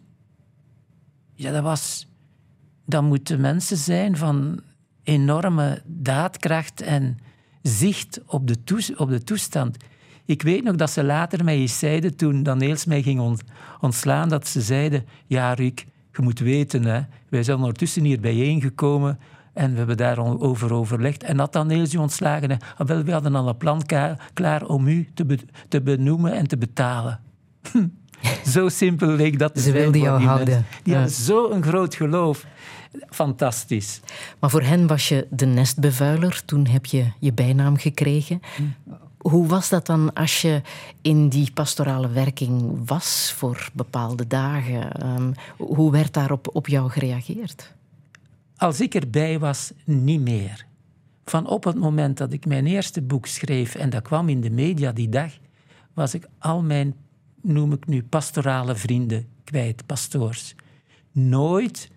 dat moeten mensen zijn van enorme daadkracht en zicht op de toestand. Ik weet nog dat ze later mij eens zeiden, toen Danneels mij ging ontslaan, dat ze zeiden, ja Rik, je moet weten, hè, wij zijn ondertussen hier bijeengekomen en we hebben daarover overlegd. En dat Danneels u ontslagen, hè, wel, we hadden al een plan klaar om u te benoemen en te betalen. Zo simpel leek dat. Ze wilden jou houden. Die hadden zo'n groot geloof. Fantastisch. Maar voor hen was je de nestbevuiler. Toen heb je je bijnaam gekregen. Hoe was dat dan als je in die pastorale werking was voor bepaalde dagen? Hoe werd daarop op jou gereageerd? Als ik erbij was, niet meer. Van op het moment dat ik mijn eerste boek schreef, en dat kwam in de media die dag, was ik al mijn, noem ik nu, pastorale vrienden kwijt, pastoors. Nooit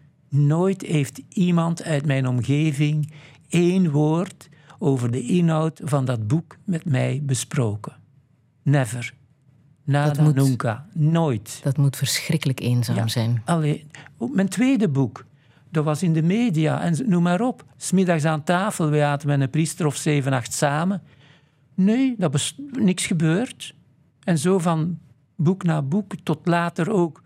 heeft iemand uit mijn omgeving 1 woord over de inhoud van dat boek met mij besproken. Never. Nada, nunca. Nooit. Dat moet verschrikkelijk eenzaam zijn. Alleen, mijn tweede boek, dat was in de media, en noem maar op. 's Middags aan tafel, we aten met een priester of 7, 8 samen. Nee, dat was niks gebeurd. En zo van boek na boek, tot later ook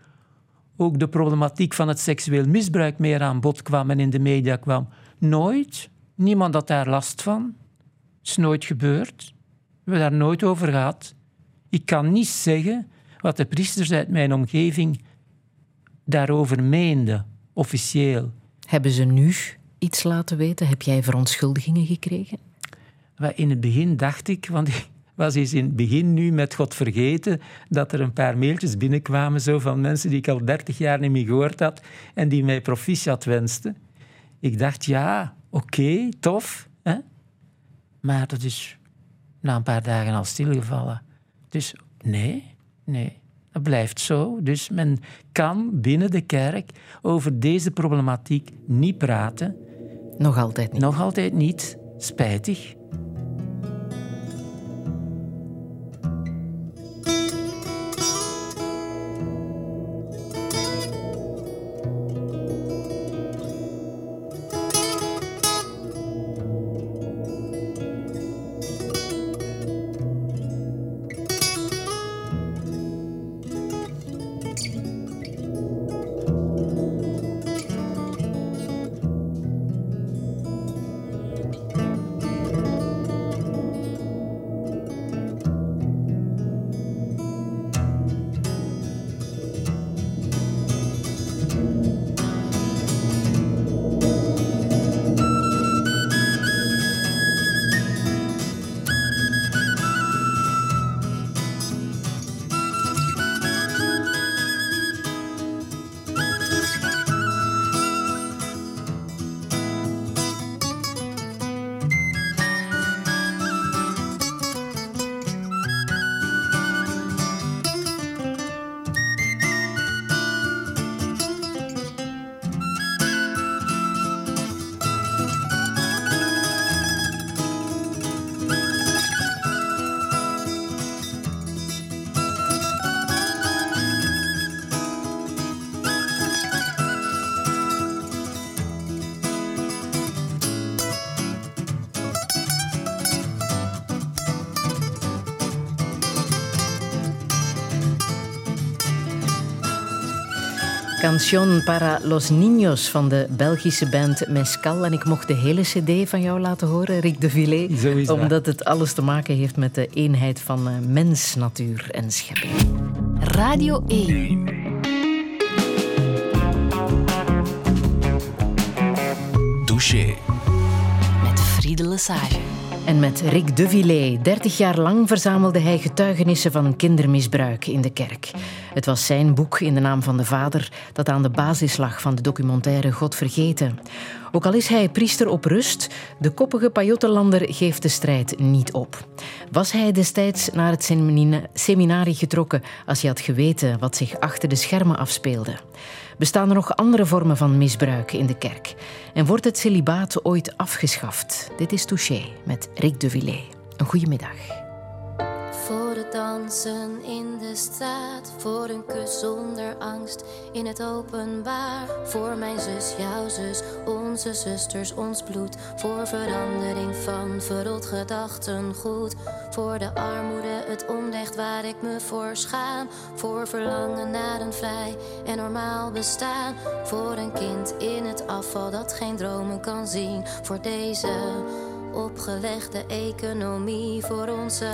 de problematiek van het seksueel misbruik meer aan bod kwam en in de media kwam. Nooit. Niemand had daar last van. Het is nooit gebeurd. We hebben daar nooit over gehad. Ik kan niet zeggen wat de priesters uit mijn omgeving daarover meenden, officieel. Hebben ze nu iets laten weten? Heb jij verontschuldigingen gekregen? In het begin dacht ik... Want was eens in het begin nu met God vergeten dat er een paar mailtjes binnenkwamen zo van mensen die ik al 30 jaar niet meer gehoord had en die mij proficiat wensten. Ik dacht, tof. Hè? Maar dat is na een paar dagen al stilgevallen. Dus nee, dat blijft zo. Dus men kan binnen de kerk over deze problematiek niet praten. Nog altijd niet. Nog altijd niet. Spijtig. Canción para los niños van de Belgische band Mescal. En ik mocht de hele cd van jou laten horen, Rik Devillé. Omdat het alles te maken heeft met de eenheid van mens, natuur en schepping. Radio 1. Touché. Met Friedel Lesage. En met Rik Devillé. 30 jaar lang verzamelde hij getuigenissen van kindermisbruik in de kerk. Het was zijn boek, In de naam van de vader, dat aan de basis lag van de documentaire God Vergeten. Ook al is hij priester op rust, de koppige Pajottenlander geeft de strijd niet op. Was hij destijds naar het seminarie getrokken als hij had geweten wat zich achter de schermen afspeelde? Bestaan er nog andere vormen van misbruik in de kerk? En wordt het celibaat ooit afgeschaft? Dit is Touché met Rik Devillé. Een goeiemiddag. Voor het dansen in de straat, voor een kus zonder angst in het openbaar. Voor mijn zus, jouw zus, onze zusters, ons bloed. Voor verandering van verrot gedachtengoed. Voor de armoede, het onrecht waar ik me voor schaam. Voor verlangen naar een vrij en normaal bestaan. Voor een kind in het afval dat geen dromen kan zien. Voor deze opgelegde economie, voor onze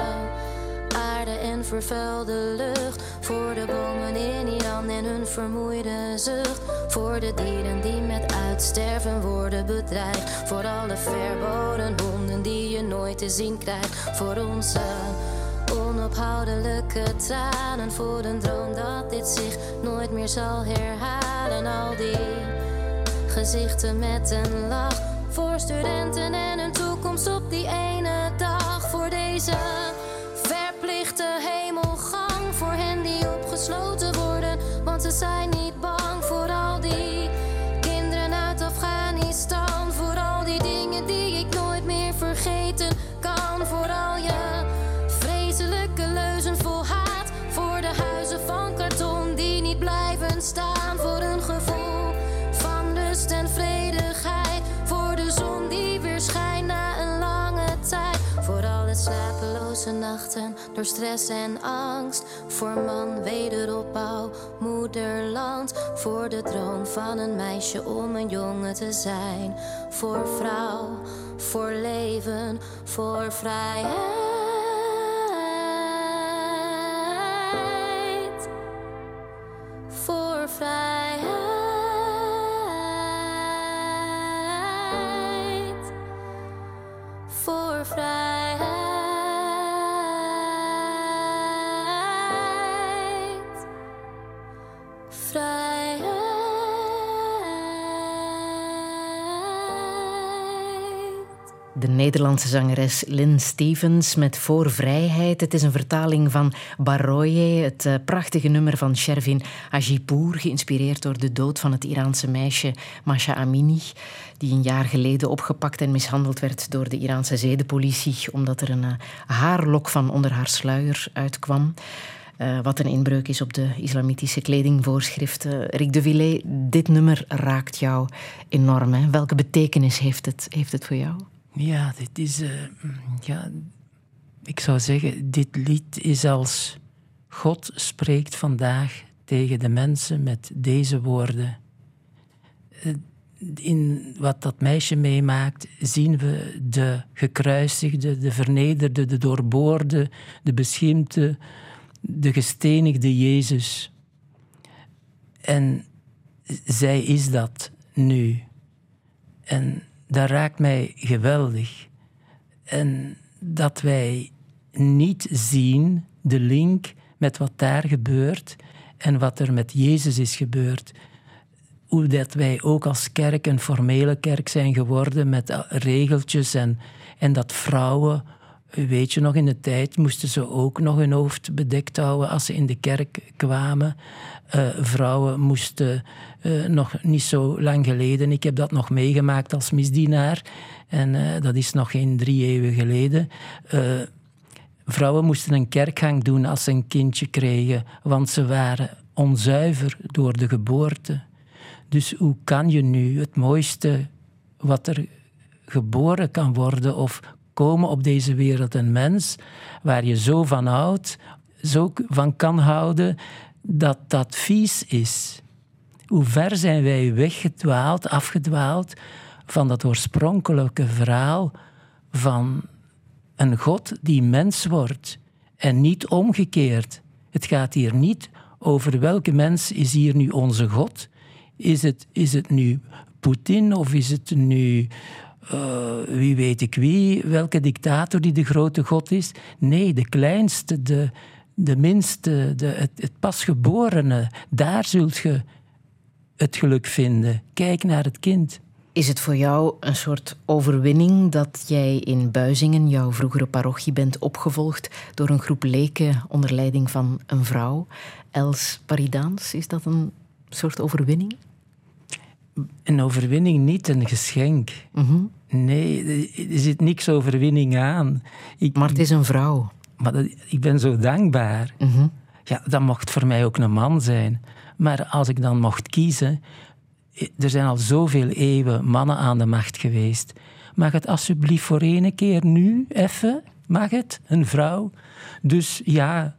aarde en vervuilde lucht. Voor de bomen in Iran en hun vermoeide zucht. Voor de dieren die met uitsterven worden bedreigd. Voor alle verboden honden die je nooit te zien krijgt. Voor onze onophoudelijke tranen. Voor een droom dat dit zich nooit meer zal herhalen. Al die gezichten met een lach. Voor studenten en een toekomst op die ene dag. Voor deze verplichte hemelgang. Voor hen die opgesloten worden, want ze zijn niet bang. Voor al die kinderen uit Afghanistan. Voor al die dingen die ik nooit meer vergeten kan. Voor al je vreselijke leuzen vol haat. Voor de huizen van karton die niet blijven staan. Voor een gevoel van rust en vredigheid. Voor de zon die weer schijnt na een lange tijd. Voor alle slapeloze nachten door stress en angst. Voor man, wederopbouw, moederland. Voor de droom van een meisje om een jongen te zijn. Voor vrouw, voor leven, voor vrijheid. Voor vrijheid. Voor vrijheid, vrijheid. De Nederlandse zangeres Lynn Stevens met Voor Vrijheid. Het is een vertaling van Baroye, het prachtige nummer van Shervin Ajipour, geïnspireerd door de dood van het Iraanse meisje Masha Amini, die een jaar geleden opgepakt en mishandeld werd door de Iraanse zedenpolitie, omdat er een haarlok van onder haar sluier uitkwam. Wat een inbreuk is op de islamitische kledingvoorschriften. Rik Devillé, dit nummer raakt jou enorm, hè? Welke betekenis heeft het voor jou? Ja, dit is... ik zou zeggen, dit lied is als... God spreekt vandaag tegen de mensen met deze woorden. In wat dat meisje meemaakt, zien we de gekruisigde, de vernederde, de doorboorde, de beschimpte, de gestenigde Jezus. En zij is dat nu. En dat raakt mij geweldig. En dat wij niet zien de link met wat daar gebeurt en wat er met Jezus is gebeurd. Hoe dat wij ook als kerk een formele kerk zijn geworden met regeltjes en dat vrouwen... Weet je nog, in de tijd moesten ze ook nog hun hoofd bedekt houden als ze in de kerk kwamen. Vrouwen moesten nog niet zo lang geleden... Ik heb dat nog meegemaakt als misdienaar. En dat is nog geen 3 eeuwen geleden. Vrouwen moesten een kerkgang doen als ze een kindje kregen. Want ze waren onzuiver door de geboorte. Dus hoe kan je nu het mooiste wat er geboren kan worden... of komen op deze wereld een mens waar je zo van houdt, zo van kan houden, dat dat vies is. Hoe ver zijn wij weggedwaald, afgedwaald van dat oorspronkelijke verhaal van een God die mens wordt en niet omgekeerd. Het gaat hier niet over welke mens is hier nu onze God. Is het nu Poetin of is het nu... wie weet ik wie, welke dictator die de grote God is. Nee, de kleinste, de minste, het pasgeborene. Daar zult je het geluk vinden. Kijk naar het kind. Is het voor jou een soort overwinning dat jij in Buizingen, jouw vroegere parochie, bent opgevolgd door een groep leken onder leiding van een vrouw, Els Paridaans? Is dat een soort overwinning? Een overwinning niet, een geschenk. Mm-hmm. Nee, er zit niks overwinning aan. Maar het is een vrouw. Ik ben zo dankbaar. Mm-hmm. Ja, dat mocht voor mij ook een man zijn. Maar als ik dan mocht kiezen... Er zijn al zoveel eeuwen mannen aan de macht geweest. Mag het alsjeblieft voor ene keer nu, even? Mag het? Een vrouw? Dus ja...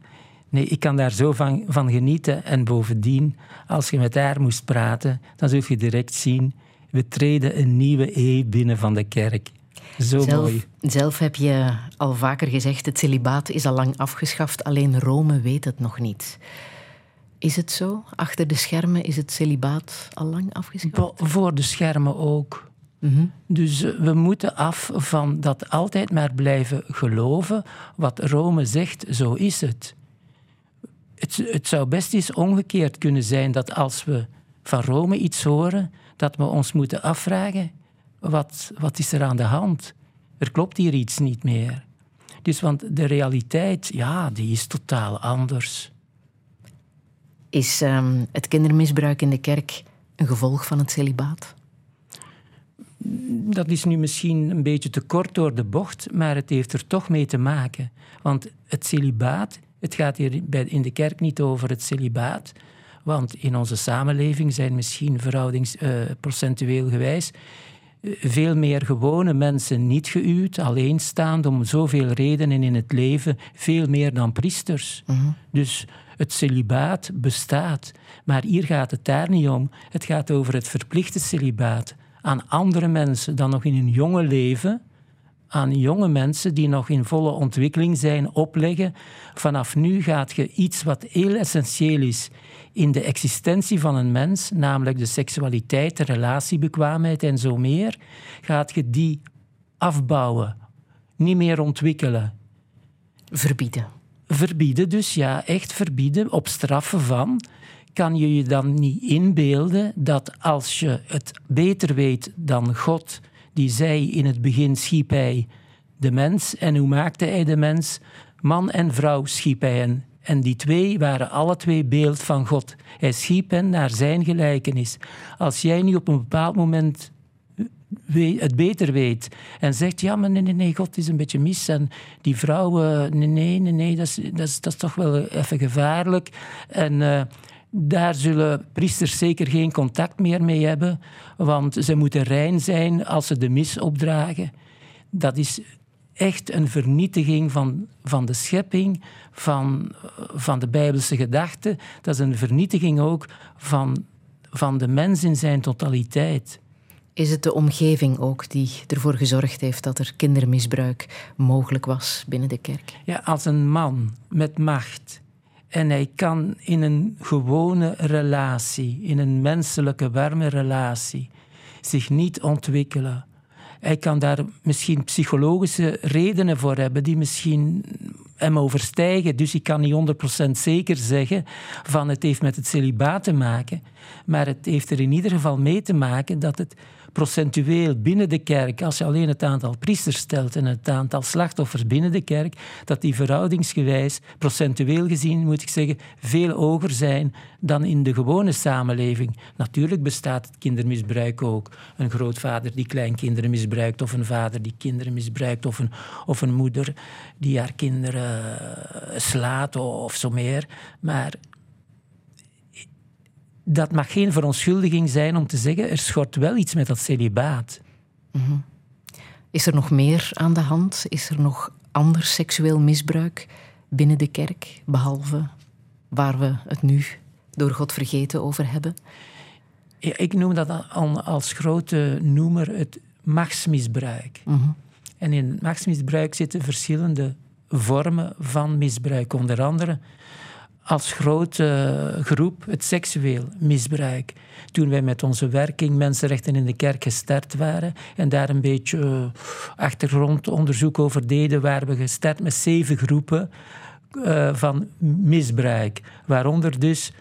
Nee, ik kan daar zo van genieten. En bovendien, als je met haar moest praten, dan zul je direct zien, we treden een nieuwe eeuw binnen van de kerk. Zo mooi. Zelf heb je al vaker gezegd, het celibaat is al lang afgeschaft, alleen Rome weet het nog niet. Is het zo? Achter de schermen is het celibaat al lang afgeschaft? Voor de schermen ook. Mm-hmm. Dus we moeten af van dat altijd maar blijven geloven. Wat Rome zegt, zo is het. Het zou best eens omgekeerd kunnen zijn dat als we van Rome iets horen, dat we ons moeten afvragen, wat is er aan de hand? Er klopt hier iets niet meer. Dus want de realiteit, ja, die is totaal anders. Is het kindermisbruik in de kerk een gevolg van het celibaat? Dat is nu misschien een beetje te kort door de bocht, maar het heeft er toch mee te maken. Want het celibaat... Het gaat hier in de kerk niet over het celibaat, want in onze samenleving zijn misschien procentueel gewijs veel meer gewone mensen niet gehuwd, alleenstaand om zoveel redenen in het leven, veel meer dan priesters. Mm-hmm. Dus het celibaat bestaat, maar hier gaat het daar niet om. Het gaat over het verplichte celibaat aan andere mensen dan nog in hun jonge leven... aan jonge mensen die nog in volle ontwikkeling zijn, opleggen. Vanaf nu gaat je iets wat heel essentieel is in de existentie van een mens, namelijk de seksualiteit, de relatiebekwaamheid en zo meer, gaat je die afbouwen, niet meer ontwikkelen. Verbieden. Verbieden dus, ja, echt verbieden, op straffen van... Kan je je dan niet inbeelden dat als je het beter weet dan God... die zei: in het begin schiep hij de mens. En hoe maakte hij de mens? Man en vrouw schiep hij hen. En die twee waren alle twee beeld van God. Hij schiep hen naar zijn gelijkenis. Als jij nu op een bepaald moment het beter weet en zegt: ja, maar nee, God is een beetje mis en die vrouw, nee, dat is toch wel even gevaarlijk. En daar zullen priesters zeker geen contact meer mee hebben, want ze moeten rein zijn als ze de mis opdragen. Dat is echt een vernietiging van de schepping, van de Bijbelse gedachte. Dat is een vernietiging ook van de mens in zijn totaliteit. Is het de omgeving ook die ervoor gezorgd heeft dat er kindermisbruik mogelijk was binnen de kerk? Ja, als een man met macht en hij kan in een gewone relatie, in een menselijke, warme relatie, zich niet ontwikkelen. Hij kan daar misschien psychologische redenen voor hebben die misschien hem overstijgen. Dus ik kan niet 100% zeker zeggen van het heeft met het celibaat te maken. Maar het heeft er in ieder geval mee te maken dat het procentueel binnen de kerk, als je alleen het aantal priesters stelt en het aantal slachtoffers binnen de kerk, dat die verhoudingsgewijs, procentueel gezien, moet ik zeggen, veel hoger zijn dan in de gewone samenleving. Natuurlijk bestaat het kindermisbruik ook. Een grootvader die kleinkinderen misbruikt, of een vader die kinderen misbruikt, of een moeder die haar kinderen slaat, of zo meer. Maar dat mag geen verontschuldiging zijn om te zeggen: er schort wel iets met dat celibaat. Mm-hmm. Is er nog meer aan de hand? Is er nog ander seksueel misbruik binnen de kerk, behalve waar we het nu door God vergeten over hebben? Ja, ik noem dat als grote noemer het machtsmisbruik. Mm-hmm. En in het machtsmisbruik zitten verschillende vormen van misbruik. Onder andere als grote groep het seksueel misbruik. Toen wij met onze werking Mensenrechten in de Kerk gestart waren en daar een beetje achtergrondonderzoek over deden, waren we gestart met 7 groepen van misbruik. Waaronder dus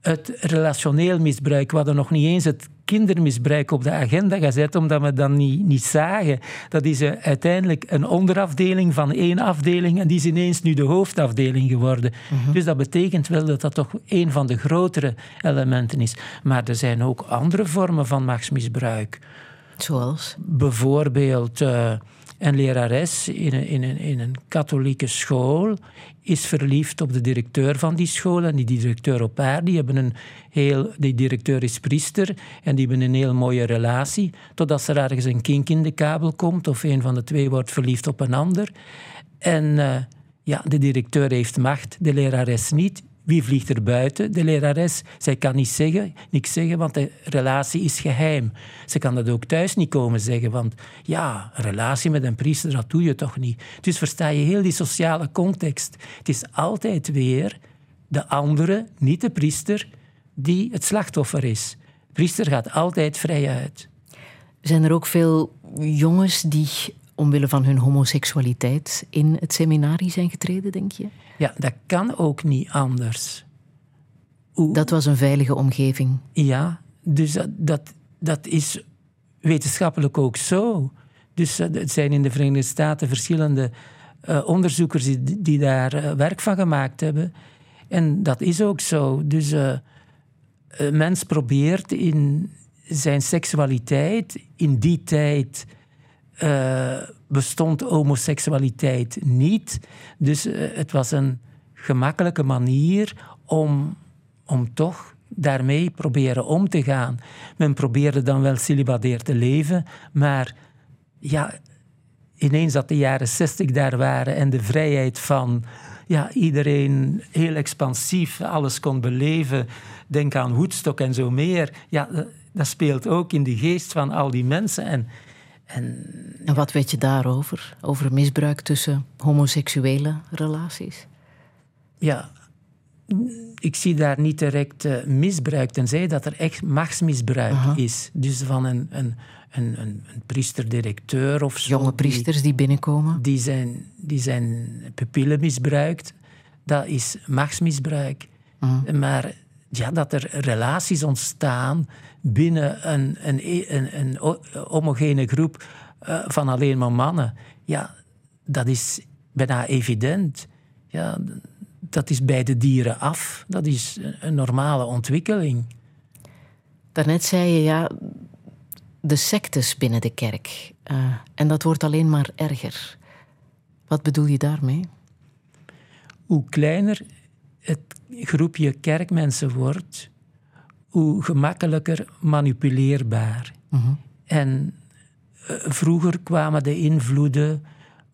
het relationeel misbruik. We hadden nog niet eens het kindermisbruik op de agenda gezet, omdat we dat niet zagen. Dat is uiteindelijk een onderafdeling van 1 afdeling en die is ineens nu de hoofdafdeling geworden. Mm-hmm. Dus dat betekent wel dat dat toch een van de grotere elementen is. Maar er zijn ook andere vormen van machtsmisbruik. Zoals? Bijvoorbeeld een lerares in een katholieke school is verliefd op de directeur van die school en die directeur op haar. Die directeur is priester en die hebben een heel mooie relatie, totdat er ergens een kink in de kabel komt of een van de twee wordt verliefd op een ander. En de directeur heeft macht, de lerares niet. Wie vliegt er buiten? De lerares. Zij kan niks zeggen, want de relatie is geheim. Ze kan dat ook thuis niet komen zeggen, want ja, een relatie met een priester, dat doe je toch niet. Dus versta je heel die sociale context. Het is altijd weer de andere, niet de priester, die het slachtoffer is. De priester gaat altijd vrij uit. Zijn er ook veel jongens die omwille van hun homoseksualiteit in het seminarie zijn getreden, denk je? Ja, dat kan ook niet anders. Dat was een veilige omgeving. Ja, dus dat is wetenschappelijk ook zo. Dus er zijn in de Verenigde Staten verschillende onderzoekers die daar werk van gemaakt hebben. En dat is ook zo. Dus een mens probeert in zijn seksualiteit in die tijd... Bestond homoseksualiteit niet. Dus het was een gemakkelijke manier om toch daarmee proberen om te gaan. Men probeerde dan wel celibateer te leven, maar ja, ineens dat de jaren 60 daar waren en de vrijheid van iedereen heel expansief alles kon beleven, denk aan Woodstock en zo meer, dat speelt ook in de geest van al die mensen. En wat weet je daarover? Over misbruik tussen homoseksuele relaties? Ja, ik zie daar niet direct misbruik, tenzij dat er echt machtsmisbruik is. Dus van een priester-directeur of zo. Jonge priesters die binnenkomen. Die zijn pupillen misbruikt. Dat is machtsmisbruik. Uh-huh. Maar dat er relaties ontstaan binnen een homogene groep van alleen maar mannen. Ja, dat is bijna evident. Ja, dat is bij de dieren af. Dat is een normale ontwikkeling. Daarnet zei je, ja, de sectes binnen de kerk. En dat wordt alleen maar erger. Wat bedoel je daarmee? Hoe kleiner het groepje kerkmensen wordt, hoe gemakkelijker manipuleerbaar. Mm-hmm. En vroeger kwamen de invloeden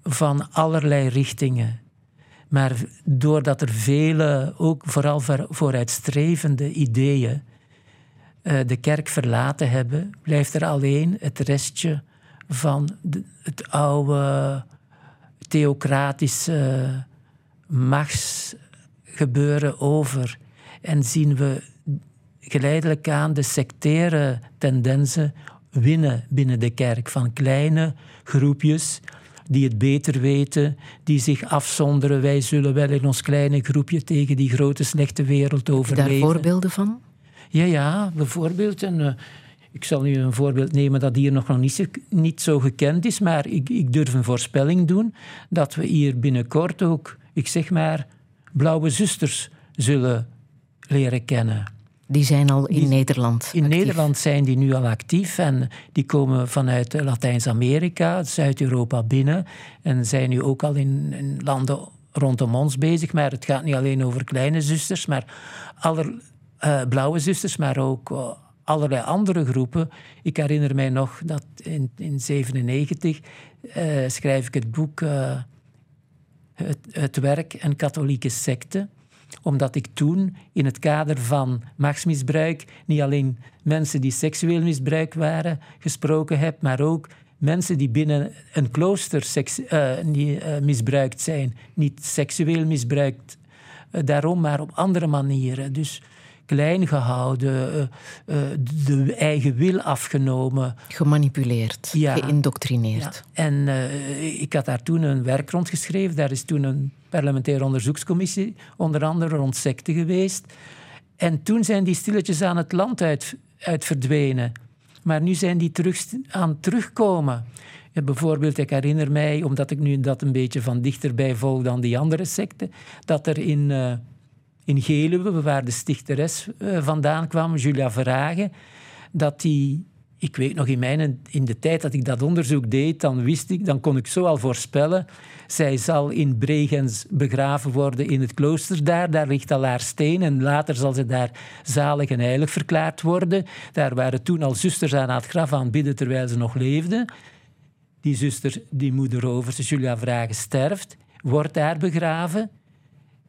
van allerlei richtingen. Maar doordat er vele, ook vooral vooruitstrevende ideeën de kerk verlaten hebben, blijft er alleen het restje van het oude theocratische machtsgebeuren over. En zien we geleidelijk aan de sectaire tendensen winnen binnen de kerk. Van kleine groepjes die het beter weten, die zich afzonderen. Wij zullen wel in ons kleine groepje tegen die grote slechte wereld overleven. Heb je daar voorbeelden van? Ja, bijvoorbeeld. Ik zal nu een voorbeeld nemen dat hier nog niet zo gekend is, maar ik durf een voorspelling doen dat we hier binnenkort ook, ik zeg maar, blauwe zusters zullen leren kennen. Die zijn al in Nederland actief. In Nederland zijn die nu al actief en die komen vanuit Latijns-Amerika, Zuid-Europa binnen en zijn nu ook al in landen rondom ons bezig. Maar het gaat niet alleen over kleine zusters, maar blauwe zusters, maar ook allerlei andere groepen. Ik herinner mij nog dat in 1997 schrijf ik het boek het werk en katholieke secte, omdat ik toen in het kader van machtsmisbruik niet alleen mensen die seksueel misbruik waren gesproken heb, maar ook mensen die binnen een klooster misbruikt zijn. Niet seksueel misbruikt daarom, maar op andere manieren. Dus klein gehouden, de eigen wil afgenomen. Gemanipuleerd, ja, geïndoctrineerd. Ja. En ik had daar toen een werk rond geschreven. Daar is toen een parlementaire onderzoekscommissie, onder andere rond secten geweest. En toen zijn die stilletjes aan het land uit verdwenen. Maar nu zijn die aan het terugkomen. En bijvoorbeeld, ik herinner mij, omdat ik nu dat een beetje van dichterbij volg dan die andere secten, dat er in Geluwe, waar de stichteres vandaan kwam, Julia Verhagen, dat die, ik weet nog in de tijd dat ik dat onderzoek deed, dan kon ik zo al voorspellen, zij zal in Bregenz begraven worden in het klooster daar ligt al haar steen en later zal ze daar zalig en heilig verklaard worden. Daar waren toen al zusters aan het graf aan het bidden terwijl ze nog leefden. Die zuster, die moeder over, Julia Verhagen, sterft, wordt daar begraven.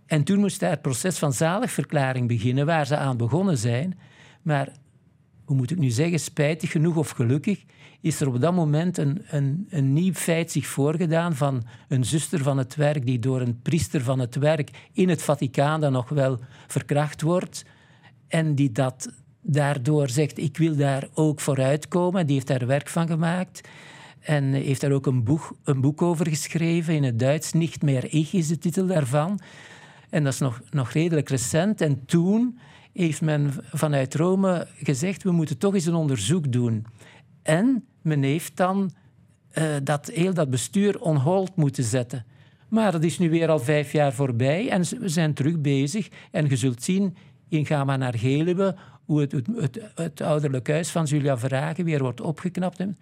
En toen moest daar het proces van zaligverklaring beginnen, waar ze aan begonnen zijn. Maar, hoe moet ik nu zeggen, spijtig genoeg of gelukkig, is er op dat moment een nieuw feit zich voorgedaan van een zuster van het werk die door een priester van het werk in het Vaticaan dan nog wel verkracht wordt. En die dat daardoor zegt, ik wil daar ook vooruitkomen. Die heeft daar werk van gemaakt. En heeft daar ook een boek over geschreven in het Duits. Nicht mehr ich is de titel daarvan. En dat is nog redelijk recent. En toen heeft men vanuit Rome gezegd, we moeten toch eens een onderzoek doen. En men heeft dan heel dat bestuur on hold moeten zetten. Maar dat is nu weer al 5 jaar voorbij en we zijn terug bezig. En je zult zien, ga maar naar Geluwe, hoe het ouderlijk huis van Julia Verhagen weer wordt opgeknapt. En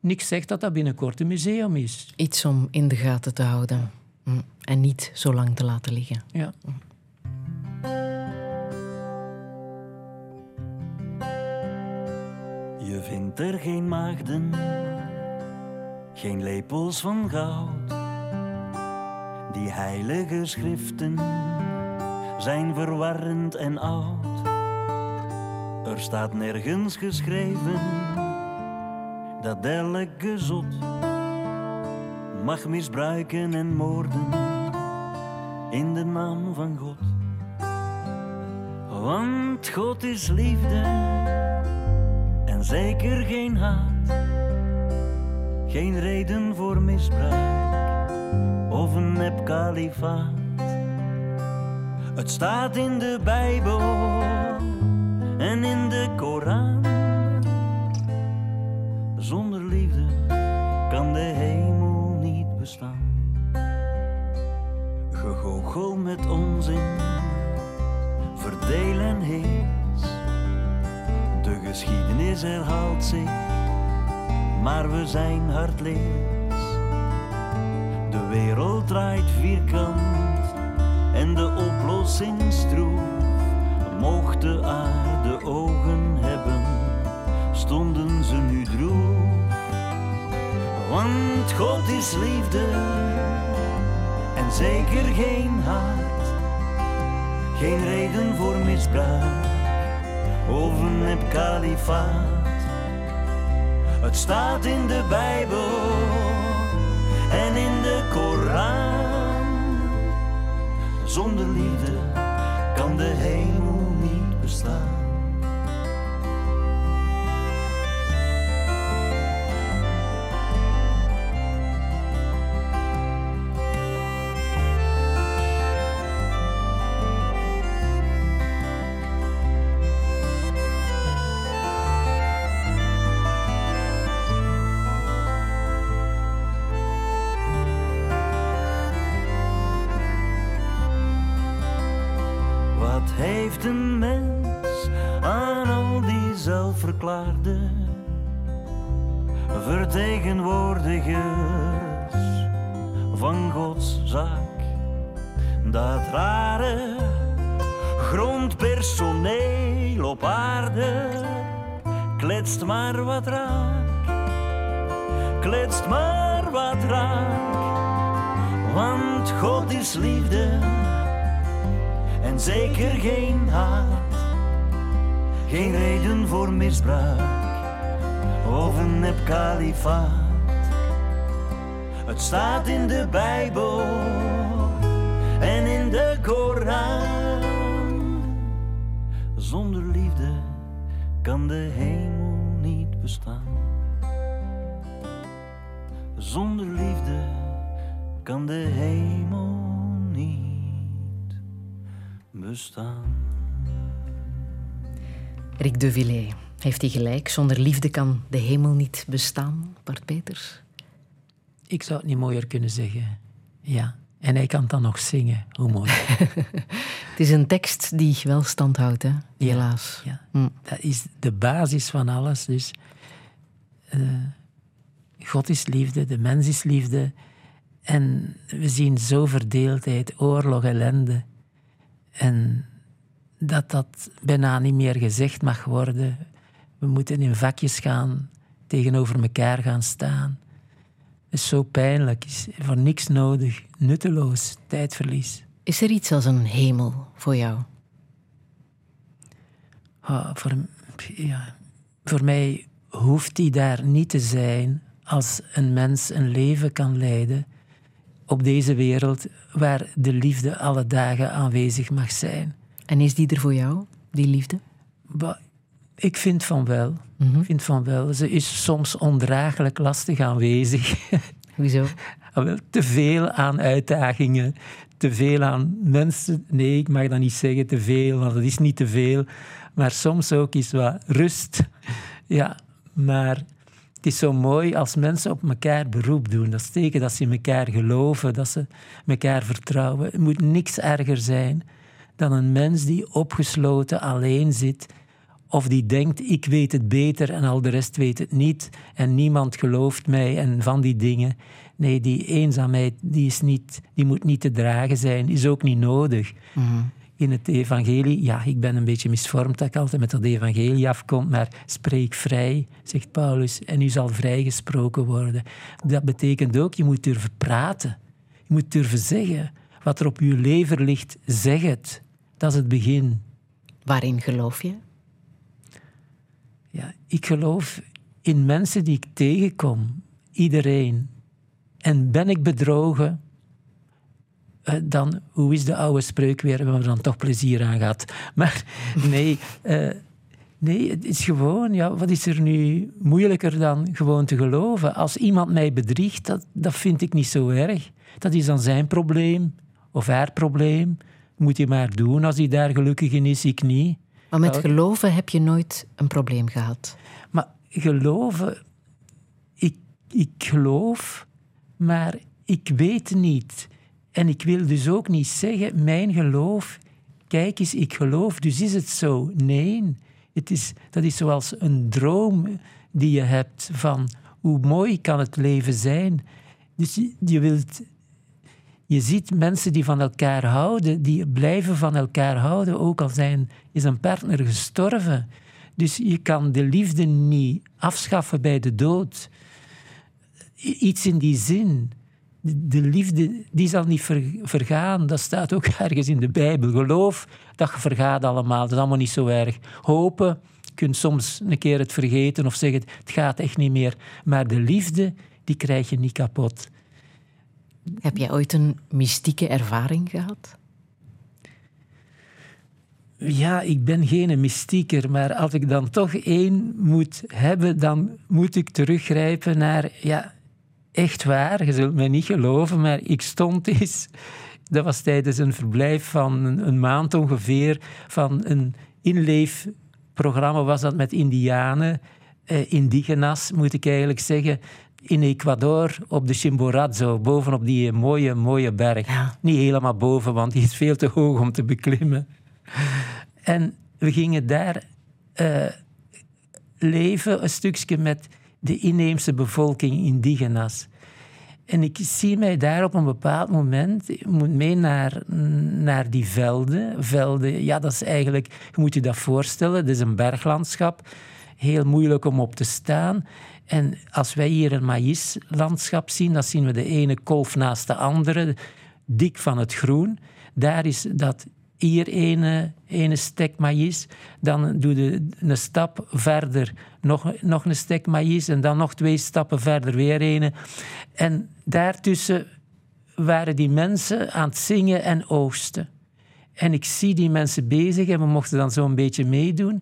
niks zegt dat dat binnenkort een museum is. Iets om in de gaten te houden. En niet zo lang te laten liggen. Ja. Je vindt er geen maagden, geen lepels van goud. Die heilige schriften zijn verwarrend en oud. Er staat nergens geschreven dat elke zot mag misbruiken en moorden in de naam van God. Want God is liefde en zeker geen haat. Geen reden voor misbruik of een nepkalifaat. Het staat in de Bijbel en in de Koran. geschiedenis herhaalt zich, maar we zijn hardleers. De wereld draait vierkant en de oplossing stroef. Mocht de aarde ogen hebben, stonden ze nu droef. Want God is liefde en zeker geen haat. Geen reden voor misbruik of een nep kalifaat. Het staat in de Bijbel en in de Koran. Zonder liefde kan de hemel niet bestaan. Een mens aan al die zelfverklaarde vertegenwoordigers van Gods zaak. Dat rare grondpersoneel op aarde kletst maar wat raak, kletst maar wat raak. Want God is liefde en zeker geen haat, geen reden voor misbruik of een nep kalifaat. Het staat in de Bijbel en in de Koran. Zonder liefde kan de hemel niet bestaan. Zonder liefde kan de hemel niet bestaan. Rik Devillé, heeft hij gelijk? Zonder liefde kan de hemel niet bestaan, Bart Peters? Ik zou het niet mooier kunnen zeggen. Ja, en hij kan dan nog zingen. Hoe mooi. Het is een tekst die wel stand houdt, hè? Helaas. Ja, ja. Dat is de basis van alles. Dus, God is liefde, de mens is liefde. En we zien zo verdeeldheid, oorlog, ellende. En dat bijna niet meer gezegd mag worden. We moeten in vakjes gaan, tegenover elkaar gaan staan. Het is zo pijnlijk, is voor niks nodig, nutteloos, tijdverlies. Is er iets als een hemel voor jou? Oh, voor mij hoeft die daar niet te zijn als een mens een leven kan leiden op deze wereld, waar de liefde alle dagen aanwezig mag zijn. En is die er voor jou, die liefde? Ik vind van wel. Mm-hmm. Ik vind van wel. Ze is soms ondraaglijk lastig aanwezig. Hoezo? Te veel aan uitdagingen, te veel aan mensen. Nee, ik mag dat niet zeggen, te veel, want dat is niet te veel. Maar soms ook is wat rust. Ja, maar... Het is zo mooi als mensen op elkaar beroep doen. Dat is teken dat ze in elkaar geloven, dat ze elkaar vertrouwen. Het moet niks erger zijn dan een mens die opgesloten alleen zit of die denkt, ik weet het beter en al de rest weet het niet en niemand gelooft mij en van die dingen. Nee, die eenzaamheid die moet niet te dragen zijn, is ook niet nodig. Mm-hmm. In het evangelie, ja, ik ben een beetje misvormd dat ik altijd met dat evangelie afkom, maar spreek vrij, zegt Paulus, en u zal vrijgesproken worden. Dat betekent ook, je moet durven praten. Je moet durven zeggen. Wat er op uw lever ligt, zeg het. Dat is het begin. Waarin geloof je? Ja, ik geloof in mensen die ik tegenkom. Iedereen. En ben ik bedrogen... Dan, hoe is de oude spreuk weer, waar we dan toch plezier aan gaat. Maar nee, het is gewoon, ja, wat is er nu moeilijker dan gewoon te geloven? Als iemand mij bedriegt, dat vind ik niet zo erg. Dat is dan zijn probleem, of haar probleem. Moet hij maar doen, als hij daar gelukkig in is, ik niet. Maar met geloven heb je nooit een probleem gehad? Maar geloven... Ik geloof, maar ik weet niet... En ik wil dus ook niet zeggen, mijn geloof, kijk eens, ik geloof, dus is het zo. Nee, Dat is zoals een droom die je hebt van hoe mooi kan het leven zijn. Dus je ziet mensen die van elkaar houden, die blijven van elkaar houden, ook al is een partner gestorven. Dus je kan de liefde niet afschaffen bij de dood. Iets in die zin. De liefde, die zal niet vergaan. Dat staat ook ergens in de Bijbel. Geloof, dat vergaat allemaal. Dat is allemaal niet zo erg. Hopen, je kunt soms een keer het vergeten of zeggen, het gaat echt niet meer. Maar de liefde, die krijg je niet kapot. Heb jij ooit een mystieke ervaring gehad? Ja, ik ben geen mystieker, maar als ik dan toch één moet hebben, dan moet ik teruggrijpen naar... Ja, echt waar, je zult mij niet geloven, maar ik stond eens... Dat was tijdens een verblijf van een maand ongeveer, van een inleefprogramma was dat met indianen, indigenas moet ik eigenlijk zeggen, in Ecuador op de Chimborazo, bovenop die mooie, mooie berg. Ja. Niet helemaal boven, want die is veel te hoog om te beklimmen. En we gingen daar leven, een stukje met de inheemse bevolking, indigenas. En ik zie mij daar op een bepaald moment, ik moet mee naar die velden. Velden, ja, dat is eigenlijk, je moet je dat voorstellen, dat is een berglandschap. Heel moeilijk om op te staan. En als wij hier een maïslandschap zien, dan zien we de ene kolf naast de andere, dik van het groen. Daar is dat... Hier ene stek maïs, dan doe je een stap verder nog een stek maïs en dan nog 2 stappen verder weer ene. En daartussen waren die mensen aan het zingen en oogsten. En ik zie die mensen bezig en we mochten dan zo'n beetje meedoen.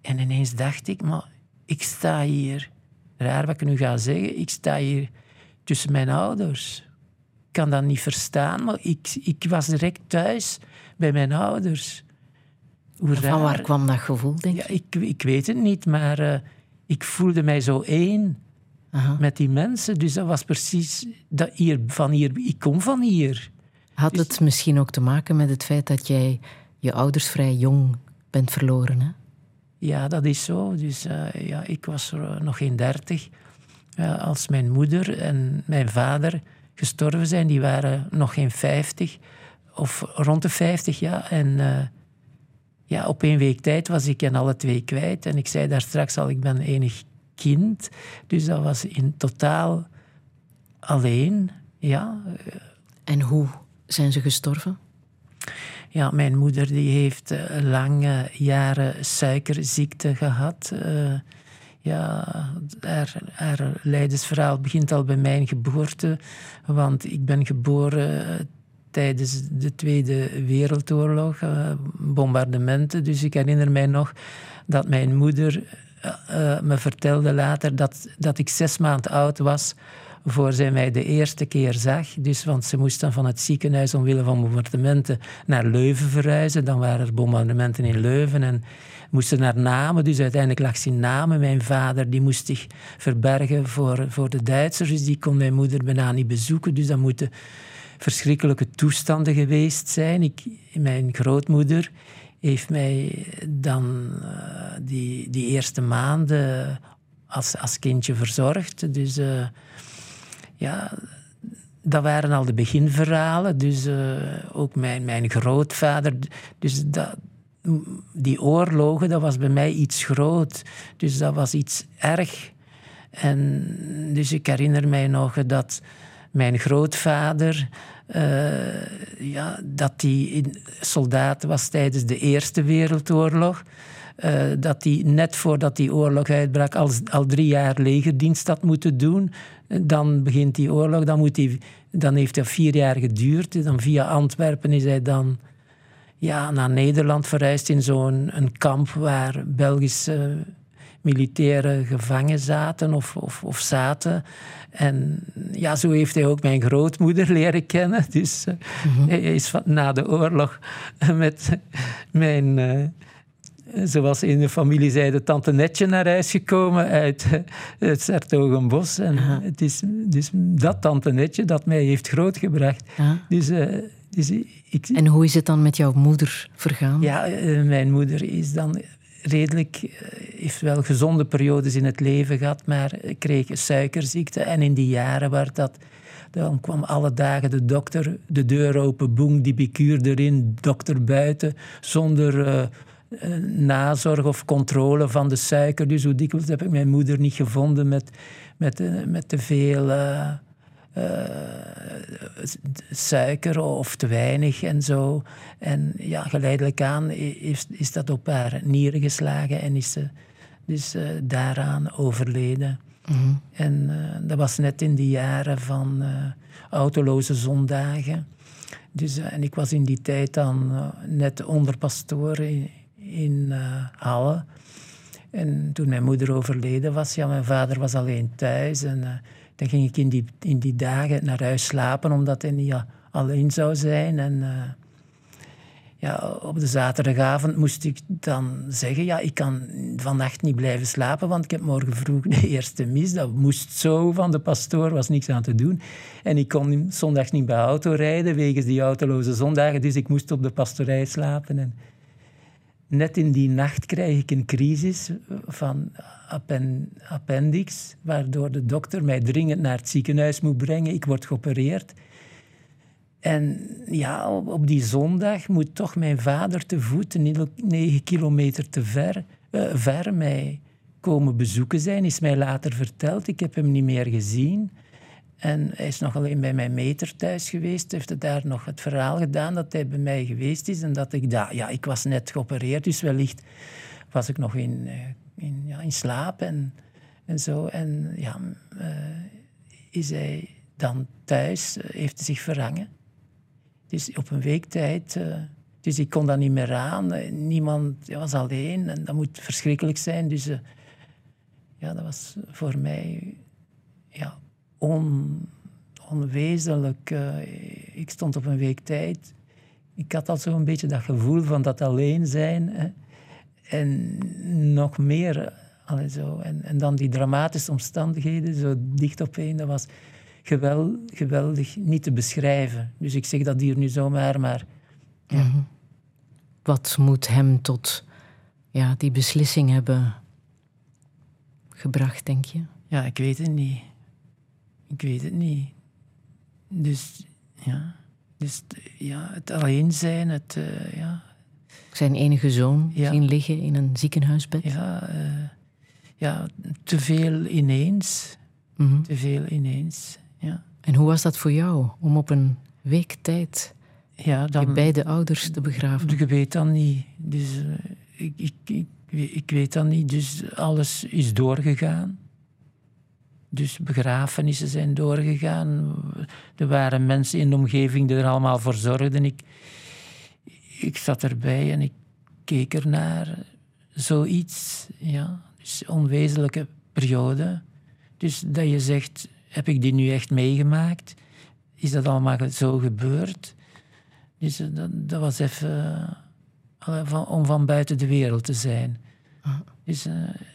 En ineens dacht ik, maar ik sta hier, raar wat ik nu ga zeggen, ik sta hier tussen mijn ouders. Ik kan dat niet verstaan, maar ik was direct thuis bij mijn ouders. Van waar kwam dat gevoel, denk ik? Ja, ik weet het niet, maar ik voelde mij zo één met die mensen. Dus dat was precies dat ik kom van hier. Had het misschien ook te maken met het feit dat jij je ouders vrij jong bent verloren, hè? Ja, dat is zo. Dus ja, ik was nog geen 30 als mijn moeder en mijn vader gestorven zijn. Die waren nog geen 50 of rond de 50, ja. En ja, op 1 week tijd was ik hen alle 2 kwijt. En ik zei daar straks al, ik ben enig kind. Dus dat was in totaal alleen, ja. En hoe zijn ze gestorven? Ja, mijn moeder die heeft lange jaren suikerziekte gehad. Ja, haar lijdensverhaal begint al bij mijn geboorte. Want ik ben geboren tijdens de Tweede Wereldoorlog, bombardementen. Dus ik herinner mij nog dat mijn moeder me vertelde later dat ik 6 maanden oud was voor zij mij de eerste keer zag. Dus, want ze moest dan van het ziekenhuis omwille van bombardementen naar Leuven verhuizen. Dan waren er bombardementen in Leuven en moesten naar Namen. Dus uiteindelijk lag ze in Namen. Mijn vader die moest zich verbergen voor de Duitsers. Dus die kon mijn moeder bijna niet bezoeken. Dus dat moeten verschrikkelijke toestanden geweest zijn. Mijn grootmoeder heeft mij dan die eerste maanden als kindje verzorgd. Dus... ja, dat waren al de beginverhalen. Dus ook mijn grootvader. Dus die oorlogen, dat was bij mij iets groot. Dus dat was iets erg. En dus ik herinner mij nog dat mijn grootvader... dat hij soldaat was tijdens de Eerste Wereldoorlog. Dat hij net voordat die oorlog uitbrak al 3 jaar legerdienst had moeten doen. Dan begint die oorlog, dan heeft dat 4 jaar geduurd. Dan via Antwerpen is hij dan naar Nederland verhuisd in zo'n kamp waar Belgische militairen gevangen zaten of zaten. En ja, zo heeft hij ook mijn grootmoeder leren kennen. Dus hij is na de oorlog met mijn... zoals in de familie zeiden, tante Netje naar huis gekomen uit het Sertogenbos. En het is dus dat tante Netje dat mij heeft grootgebracht. En hoe is het dan met jouw moeder vergaan? Ja, mijn moeder is dan redelijk, heeft wel gezonde periodes in het leven gehad, maar kreeg suikerziekte. En in die jaren werd dat... Dan kwam alle dagen de dokter, de deur open, boem, die bikuur erin, dokter buiten, zonder nazorg of controle van de suiker. Dus hoe dikwijls heb ik mijn moeder niet gevonden met te veel suiker of te weinig en zo. En ja, geleidelijk aan is dat op haar nieren geslagen en is ze dus daaraan overleden. Mm-hmm. En dat was net in die jaren van autoloze zondagen. Dus, en ik was in die tijd dan net onderpastoor in Halle. En toen mijn moeder overleden was, ja, mijn vader was alleen thuis. En dan ging ik in die dagen naar huis slapen, omdat hij niet alleen zou zijn. En op de zaterdagavond moest ik dan zeggen... Ja, ik kan vannacht niet blijven slapen, want ik heb morgen vroeg de eerste mis. Dat moest zo van de pastoor, was niks aan te doen. En ik kon zondag niet bij auto rijden, wegens die autoloze zondagen. Dus ik moest op de pastorij slapen. En net in die nacht krijg ik een crisis van appendix, waardoor de dokter mij dringend naar het ziekenhuis moet brengen. Ik word geopereerd. En ja, op die zondag moet toch mijn vader te voet, 9 kilometer te ver mij komen bezoeken zijn. Is mij later verteld, ik heb hem niet meer gezien. En hij is nog alleen bij mijn meter thuis geweest. Heeft hij daar nog het verhaal gedaan dat hij bij mij geweest is. En dat ik daar... Ja, ik was net geopereerd, dus wellicht was ik nog in slaap en zo. En ja, is hij dan thuis, heeft hij zich verhangen. Dus op een week tijd, dus ik kon dat niet meer aan. Niemand was alleen en dat moet verschrikkelijk zijn. Dus dat was voor mij onwezenlijk. Ik stond op een week tijd. Ik had al zo'n beetje dat gevoel van dat alleen zijn. En nog meer. Zo. En dan die dramatische omstandigheden, zo dicht opeen, dat was... Geweldig niet te beschrijven. Dus ik zeg dat hier nu zomaar, maar... Ja. Mm-hmm. Wat moet hem tot die beslissing hebben gebracht, denk je? Ja, ik weet het niet. Dus, ja... het alleen zijn, het... Zijn enige zoon zien liggen in een ziekenhuisbed? Ja, te veel ineens. Mm-hmm. Te veel ineens. Ja. En hoe was dat voor jou, om op een week tijd je beide ouders te begraven? Ik weet dat niet. Dus, ik weet dat niet. Dus alles is doorgegaan. Dus begrafenissen zijn doorgegaan. Er waren mensen in de omgeving die er allemaal voor zorgden. Ik zat erbij en ik keek ernaar. Zoiets. Ja. Dus onwezenlijke periode. Dus dat je zegt... Heb ik die nu echt meegemaakt? Is dat allemaal zo gebeurd? Dus dat was even... om van buiten de wereld te zijn. Dus,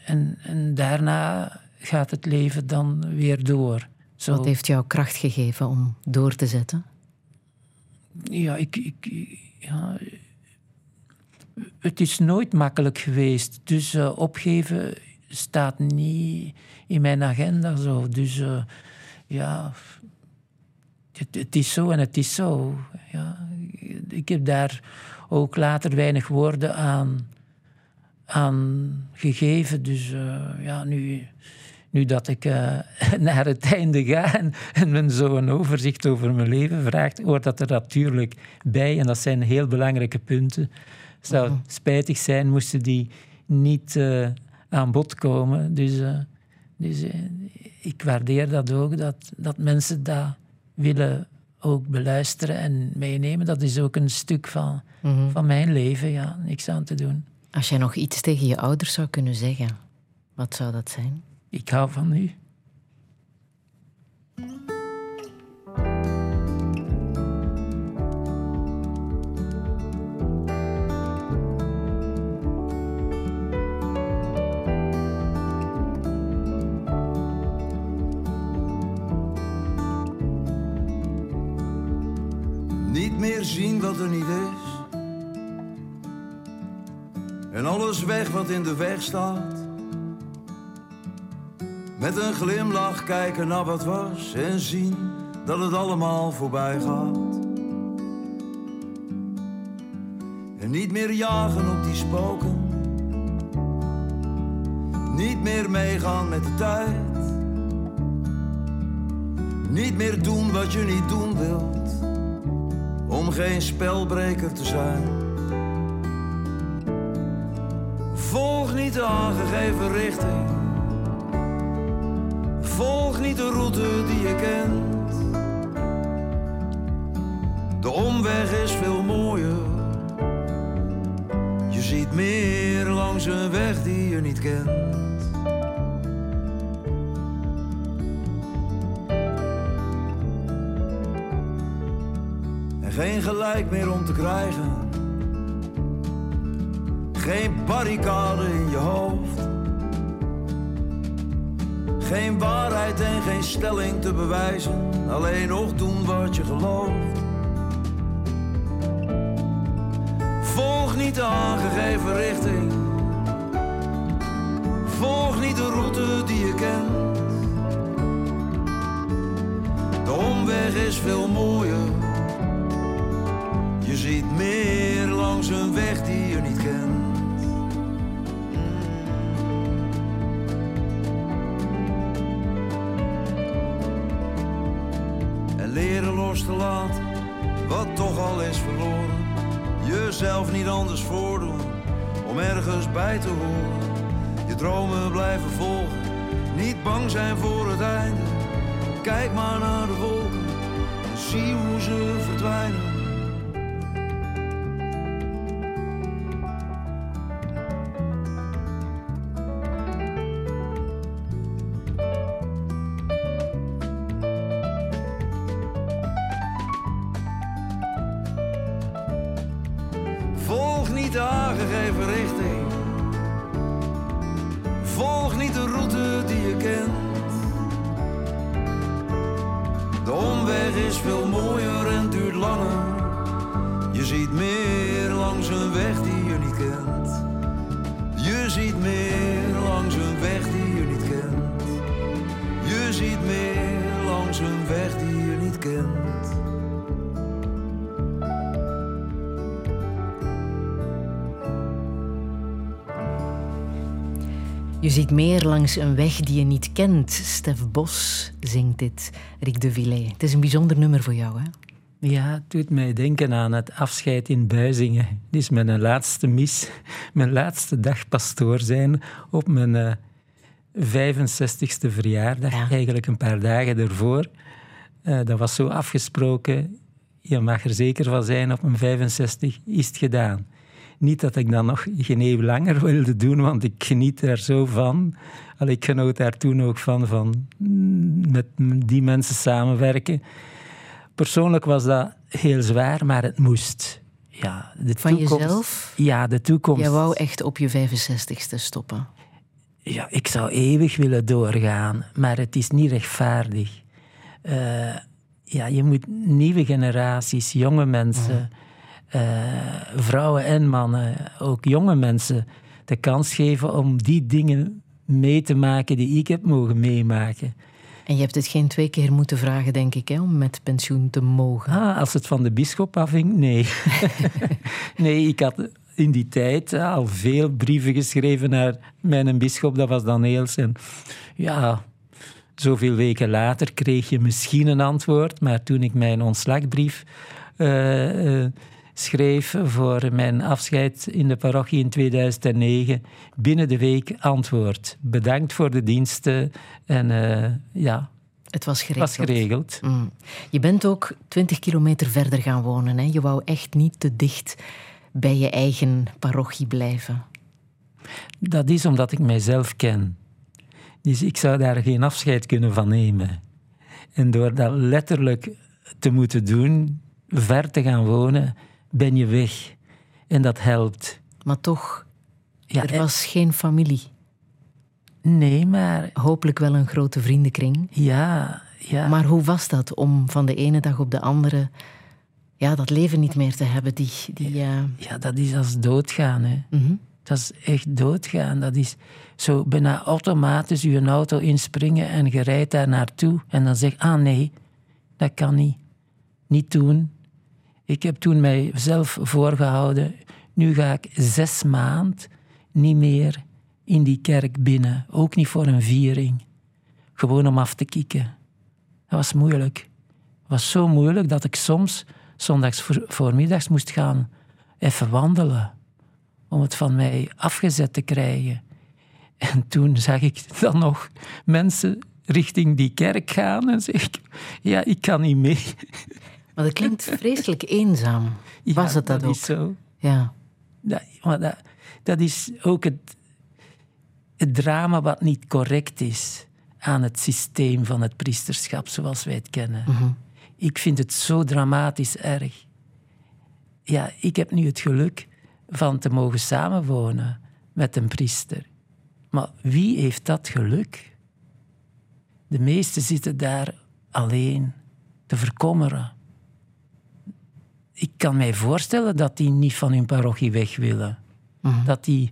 en daarna gaat het leven dan weer door. Zo. Wat heeft jou kracht gegeven om door te zetten? Ja, het is nooit makkelijk geweest. Dus opgeven staat niet in mijn agenda zo. Dus het is zo en het is zo. Ja. Ik heb daar ook later weinig woorden aan gegeven. Dus nu dat ik naar het einde ga en men zo een overzicht over mijn leven vraagt, hoort dat er natuurlijk bij. En dat zijn heel belangrijke punten. Het zou spijtig zijn moesten die niet aan bod komen. Dus ik waardeer dat ook, dat mensen dat willen ook beluisteren en meenemen. Dat is ook een stuk van mijn leven, niks aan te doen. Als jij nog iets tegen je ouders zou kunnen zeggen, wat zou dat zijn? Ik hou van u. Niet meer zien wat er niet is. en alles weg wat in de weg staat. Met een glimlach kijken naar wat was en zien dat het allemaal voorbij gaat. En niet meer jagen op die spoken. Niet meer meegaan met de tijd. Niet meer doen wat je niet doen wilt, om geen spelbreker te zijn. Volg niet de aangegeven richting. Volg niet de route die je kent. De omweg is veel mooier. Je ziet meer langs een weg die je niet kent. Geen gelijk meer om te krijgen. Geen barricade in je hoofd. Geen waarheid en geen stelling te bewijzen. Alleen nog doen wat je gelooft. Volg niet de aangegeven richting. Volg niet de route die je kent. De omweg is veel mooier. Je ziet meer langs een weg die je niet kent. En leren los te laten wat toch al is verloren. Jezelf niet anders voordoen om ergens bij te horen. Je dromen blijven volgen, niet bang zijn voor het einde. Kijk maar naar de wolken en zie hoe ze verdwijnen. Je ziet meer langs een weg die je niet kent. Stef Bos zingt dit, Rik Devillé. Het is een bijzonder nummer voor jou, hè? Ja, het doet mij denken aan het afscheid in Buizingen. Het is mijn laatste mis, mijn laatste dag pastoor zijn op mijn 65ste verjaardag. Ja. Eigenlijk een paar dagen ervoor. Dat was zo afgesproken. Je mag er zeker van zijn, op mijn 65 is het gedaan. Niet dat ik dat nog geen eeuw langer wilde doen, want ik geniet daar zo van. Ik genoot daar toen ook van met die mensen samenwerken. Persoonlijk was dat heel zwaar, maar het moest. Ja, de van toekomst, jezelf? Ja, de toekomst. Jij wou echt op je 65ste stoppen. Ja, ik zou eeuwig willen doorgaan, maar het is niet rechtvaardig. Je moet nieuwe generaties, jonge mensen... vrouwen en mannen, ook jonge mensen, de kans geven om die dingen mee te maken die ik heb mogen meemaken. En je hebt het geen 2 keer moeten vragen, denk ik, hè, om met pensioen te mogen. Als het van de bisschop afhing, nee. Nee, ik had in die tijd al veel brieven geschreven naar mijn bisschop, dat was Danneels. En ja, zoveel weken later kreeg je misschien een antwoord, maar toen ik mijn ontslagbrief... schreef voor mijn afscheid in de parochie in 2009. Binnen de week antwoord. Bedankt voor de diensten. En het was geregeld. Je bent ook 20 kilometer verder gaan wonen. Hè? Je wou echt niet te dicht bij je eigen parochie blijven. Dat is omdat ik mijzelf ken. Dus ik zou daar geen afscheid kunnen van nemen. En door dat letterlijk te moeten doen... ver te gaan wonen, ben je weg. En dat helpt. Maar toch, ja, er was geen familie. Nee, maar... Hopelijk wel een grote vriendenkring. Ja, ja. Maar hoe was dat om van de ene dag op de andere... ja, dat leven niet meer te hebben? Ja, dat is als doodgaan, hè. Mm-hmm. Dat is echt doodgaan. Dat is zo bijna automatisch je auto inspringen en je rijdt daar naartoe. En dan zeg je, ah nee, dat kan niet. Niet doen. Ik heb toen mijzelf voorgehouden, nu ga ik 6 maanden niet meer in die kerk binnen. Ook niet voor een viering. Gewoon om af te kicken. Dat was moeilijk. Het was zo moeilijk dat ik soms, zondags voormiddags, moest gaan even wandelen. Om het van mij afgezet te krijgen. En toen zag ik dan nog mensen richting die kerk gaan. En zeg ik, ja, ik kan niet mee. Maar dat klinkt vreselijk eenzaam. Was ja, het dat ook? Is zo. Ja. Dat is ook het drama wat niet correct is aan het systeem van het priesterschap zoals wij het kennen. Mm-hmm. Ik vind het zo dramatisch erg. Ja, ik heb nu het geluk van te mogen samenwonen met een priester. Maar wie heeft dat geluk? De meesten zitten daar alleen te verkommeren. Ik kan mij voorstellen dat die niet van hun parochie weg willen. Mm-hmm. Dat die...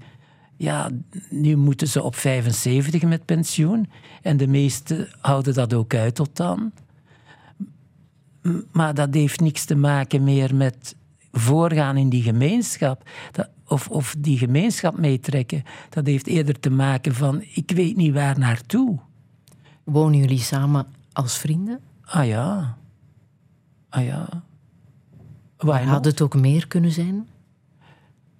Ja, nu moeten ze op 75 met pensioen. En de meesten houden dat ook uit tot dan. Maar dat heeft niks te maken meer met voorgaan in die gemeenschap. Of die gemeenschap meetrekken. Dat heeft eerder te maken van, ik weet niet waar naartoe. Wonen jullie samen als vrienden? Ah ja. Ah ja. Had het ook meer kunnen zijn?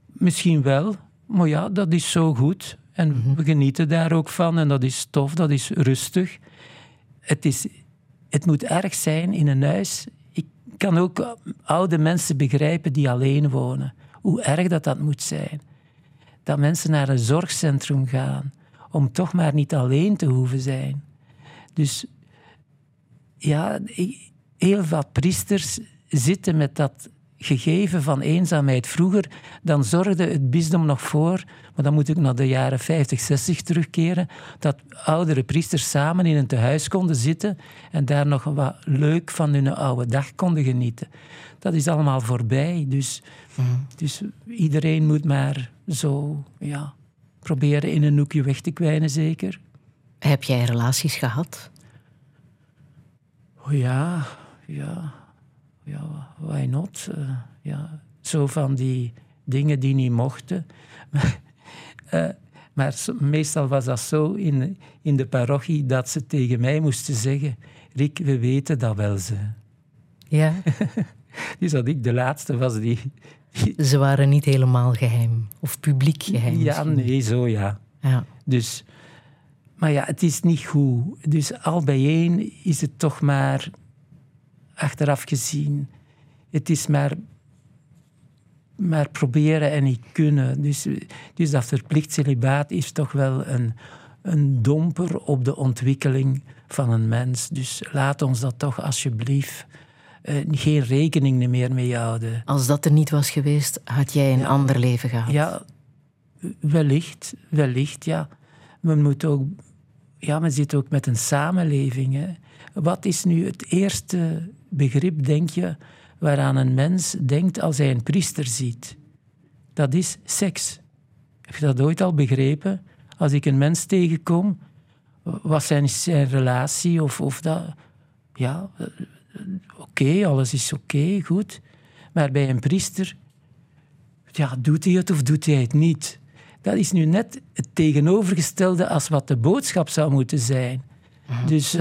Misschien wel. Maar ja, dat is zo goed. En we genieten daar ook van. En dat is tof, dat is rustig. Het moet erg zijn in een huis. Ik kan ook oude mensen begrijpen die alleen wonen. Hoe erg dat moet zijn. Dat mensen naar een zorgcentrum gaan. Om toch maar niet alleen te hoeven zijn. Dus ja, heel wat priesters zitten met dat gegeven van eenzaamheid. Vroeger, dan zorgde het bisdom nog voor, maar dan moet ik naar de jaren 50, 60 terugkeren, dat oudere priesters samen in een tehuis konden zitten en daar nog wat leuk van hun oude dag konden genieten. Dat is allemaal voorbij, dus iedereen moet maar zo, ja, proberen in een hoekje weg te kwijnen, zeker. Heb jij relaties gehad? Oh ja, ja. Ja, why not? Ja. Zo van die dingen die niet mochten. Maar meestal was dat zo in de parochie dat ze tegen mij moesten zeggen, Rik, we weten dat wel ze. Ja. Dus dat ik de laatste was die... Ze waren niet helemaal geheim. Of publiek geheim. Ja, misschien. Nee, zo ja. Dus, maar ja, het is niet goed. Dus al bijeen is het toch maar... Achteraf gezien, het is maar proberen en niet kunnen. Dus dat verplicht celibaat is toch wel een domper op de ontwikkeling van een mens. Dus laat ons dat toch alsjeblieft geen rekening meer mee houden. Als dat er niet was geweest, had jij een ander leven gehad? Ja, wellicht, ja. Men zit ook met een samenleving, hè. Wat is nu het eerste begrip, denk je, waaraan een mens denkt als hij een priester ziet? Dat is seks. Heb je dat ooit al begrepen? Als ik een mens tegenkom, wat zijn relatie of dat... Ja, oké, alles is oké, goed. Maar bij een priester, ja, doet hij het of doet hij het niet? Dat is nu net het tegenovergestelde als wat de boodschap zou moeten zijn. Dus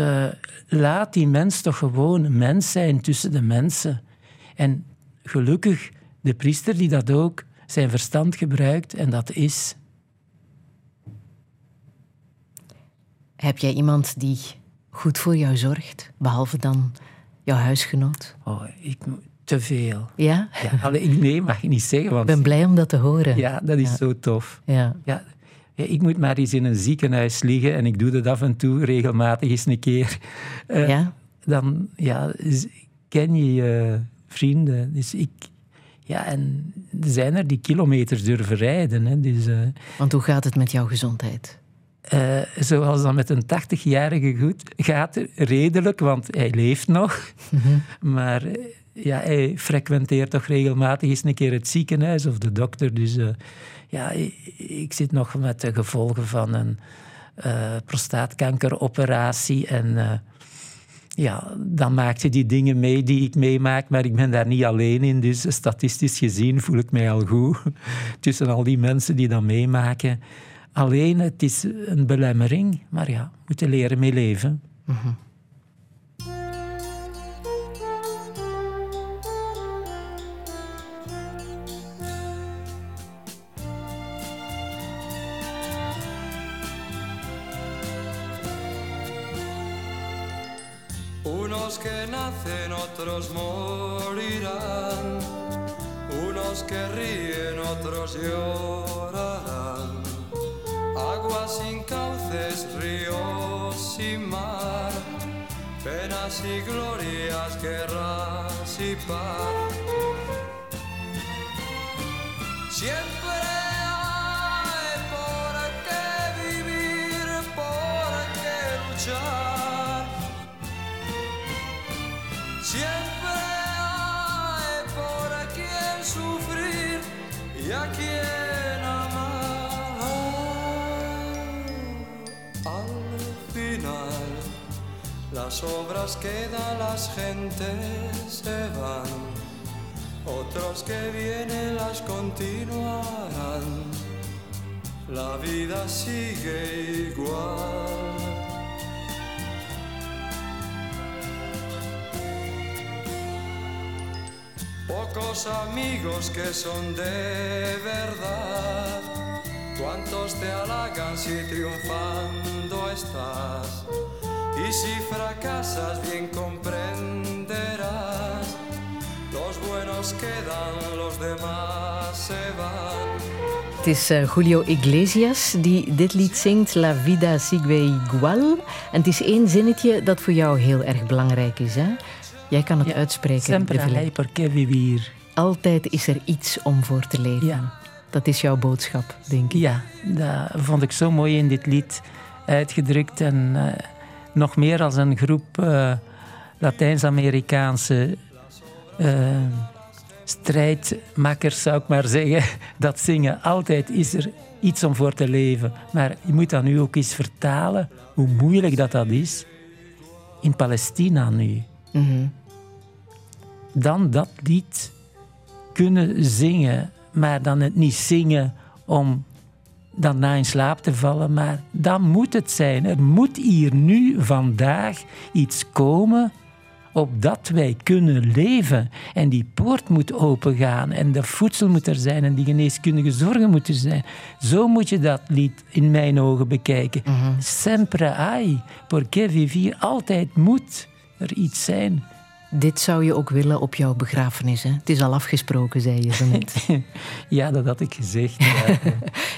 laat die mens toch gewoon mens zijn tussen de mensen. En gelukkig de priester die dat ook zijn verstand gebruikt en dat is. Heb jij iemand die goed voor jou zorgt, behalve dan jouw huisgenoot? Oh, te veel. Ja? Nee, mag je niet zeggen. Want... Ik ben blij om dat te horen. Ja, dat is zo tof. Ja. Ik moet maar eens in een ziekenhuis liggen en ik doe dat af en toe, regelmatig eens een keer. Dan ken je je vrienden. Dus en er zijn er die kilometers durven rijden. Hè. Dus, want hoe gaat het met jouw gezondheid? Zoals dan met een 80-jarige goed, gaat redelijk, want hij leeft nog. Mm-hmm. Maar ja, hij frequenteert toch regelmatig eens een keer het ziekenhuis of de dokter. Dus ik zit nog met de gevolgen van een prostaatkankeroperatie. En dan maak je die dingen mee die ik meemaak, maar ik ben daar niet alleen in. Dus statistisch gezien voel ik mij al goed tussen al die mensen die dat meemaken. Alleen, het is een belemmering, maar ja, we moeten leren mee leven. Mm-hmm. Unos que nacen, otros morirán. Unos que ríen, otros llorarán. Aguas sin cauces, ríos sin mar. Penas y glorias, guerras y paz. Siempre hay por qué vivir, por qué luchar. Siempre hay por a quien sufrir y a quien amar. Al final, las obras quedan, las gentes se van. Otros que vienen las continuarán. La vida sigue igual. Pocos amigos que son de verdad, cuántos te halagan si triunfando estás, y si fracasas bien comprenderás, los buenos quedan, los demás se van. Het is Julio Iglesias die dit lied zingt, La vida sigue igual. En het is één zinnetje dat voor jou heel erg belangrijk is, hè? Jij kan het uitspreken. Sempre hay por qué vivir. Altijd is er iets om voor te leven. Ja. Dat is jouw boodschap, denk ik. Ja, dat vond ik zo mooi in dit lied uitgedrukt. En nog meer als een groep Latijns-Amerikaanse strijdmakkers, zou ik maar zeggen, dat zingen. Altijd is er iets om voor te leven. Maar je moet dat nu ook eens vertalen, hoe moeilijk dat is. In Palestina nu. Mm-hmm. Dan dat lied kunnen zingen, maar dan het niet zingen om dan na in slaap te vallen, maar dan moet het zijn. Er moet hier nu vandaag iets komen opdat wij kunnen leven. En die poort moet opengaan en dat voedsel moet er zijn en die geneeskundige zorgen moeten zijn. Zo moet je dat lied in mijn ogen bekijken. Mm-hmm. Sempre hay, porque vivir, altijd moet er iets zijn. Dit zou je ook willen op jouw begrafenis, hè? Het is al afgesproken, zei je zo net. Ja, dat had ik gezegd.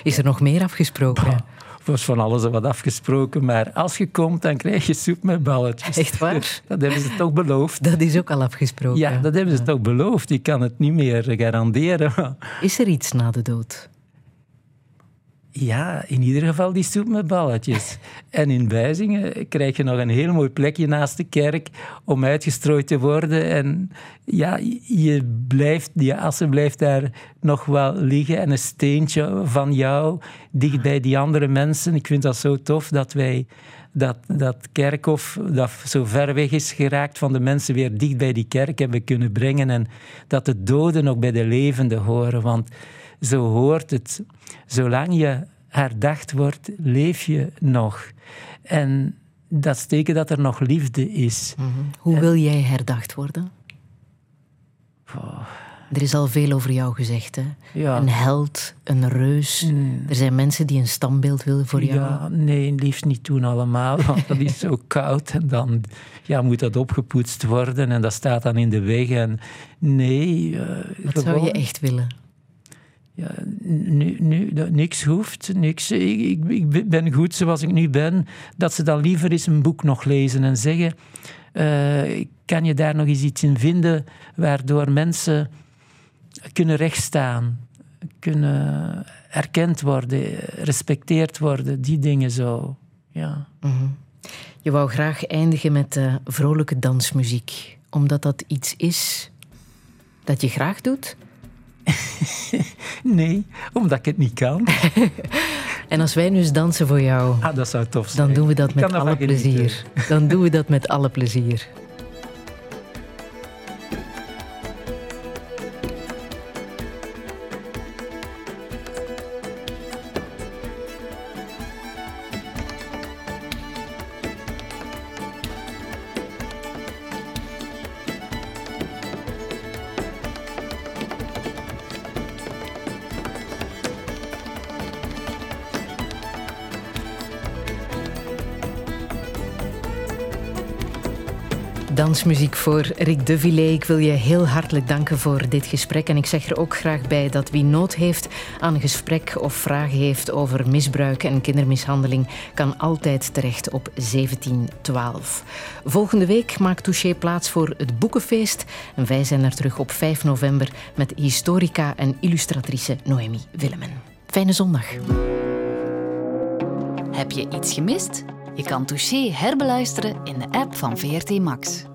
Is er nog meer afgesproken? Bah, het was van alles wat afgesproken, maar als je komt, dan krijg je soep met balletjes. Echt waar? Dat hebben ze toch beloofd. Dat is ook al afgesproken. Ja, dat hebben ze toch beloofd. Ik kan het niet meer garanderen. Is er iets na de dood? Ja, in ieder geval die soep met balletjes. En in Buizingen krijg je nog een heel mooi plekje naast de kerk om uitgestrooid te worden. En ja, je assen blijft daar nog wel liggen. En een steentje van jou dicht bij die andere mensen. Ik vind dat zo tof dat wij dat kerkhof dat zo ver weg is geraakt van de mensen weer dicht bij die kerk hebben kunnen brengen. En dat de doden ook bij de levenden horen, want zo hoort het. Zolang je herdacht wordt, leef je nog. En dat is teken dat er nog liefde is. Mm-hmm. Hoe wil jij herdacht worden? Oh. Er is al veel over jou gezegd, hè? Ja. Een held, een reus. Mm. Er zijn mensen die een standbeeld willen voor jou. Ja, nee, liefst niet doen allemaal, want dat is zo koud. En dan moet dat opgepoetst worden en dat staat dan in de weg. En nee, wat zou je echt willen? Ja, nu dat niks hoeft, niks. Ik ben goed zoals ik nu ben. Dat ze dan liever eens een boek nog lezen en zeggen, kan je daar nog eens iets in vinden waardoor mensen kunnen rechtstaan, kunnen erkend worden, respecteerd worden, die dingen zo. Ja. Mm-hmm. Je wou graag eindigen met vrolijke dansmuziek, omdat dat iets is dat je graag doet? Nee, omdat ik het niet kan. En als wij nu eens dansen voor jou, dat zou tof zijn. Dan doen we dat met alle plezier. Dan doen we dat met alle plezier. Dansmuziek voor Rik Devillé. Ik wil je heel hartelijk danken voor dit gesprek. En ik zeg er ook graag bij dat wie nood heeft aan een gesprek of vragen heeft over misbruik en kindermishandeling, kan altijd terecht op 17/12. Volgende week maakt Touché plaats voor het boekenfeest. En wij zijn er terug op 5 november met historica en illustratrice Noëmie Willemen. Fijne zondag. Heb je iets gemist? Je kan Touché herbeluisteren in de app van VRT Max.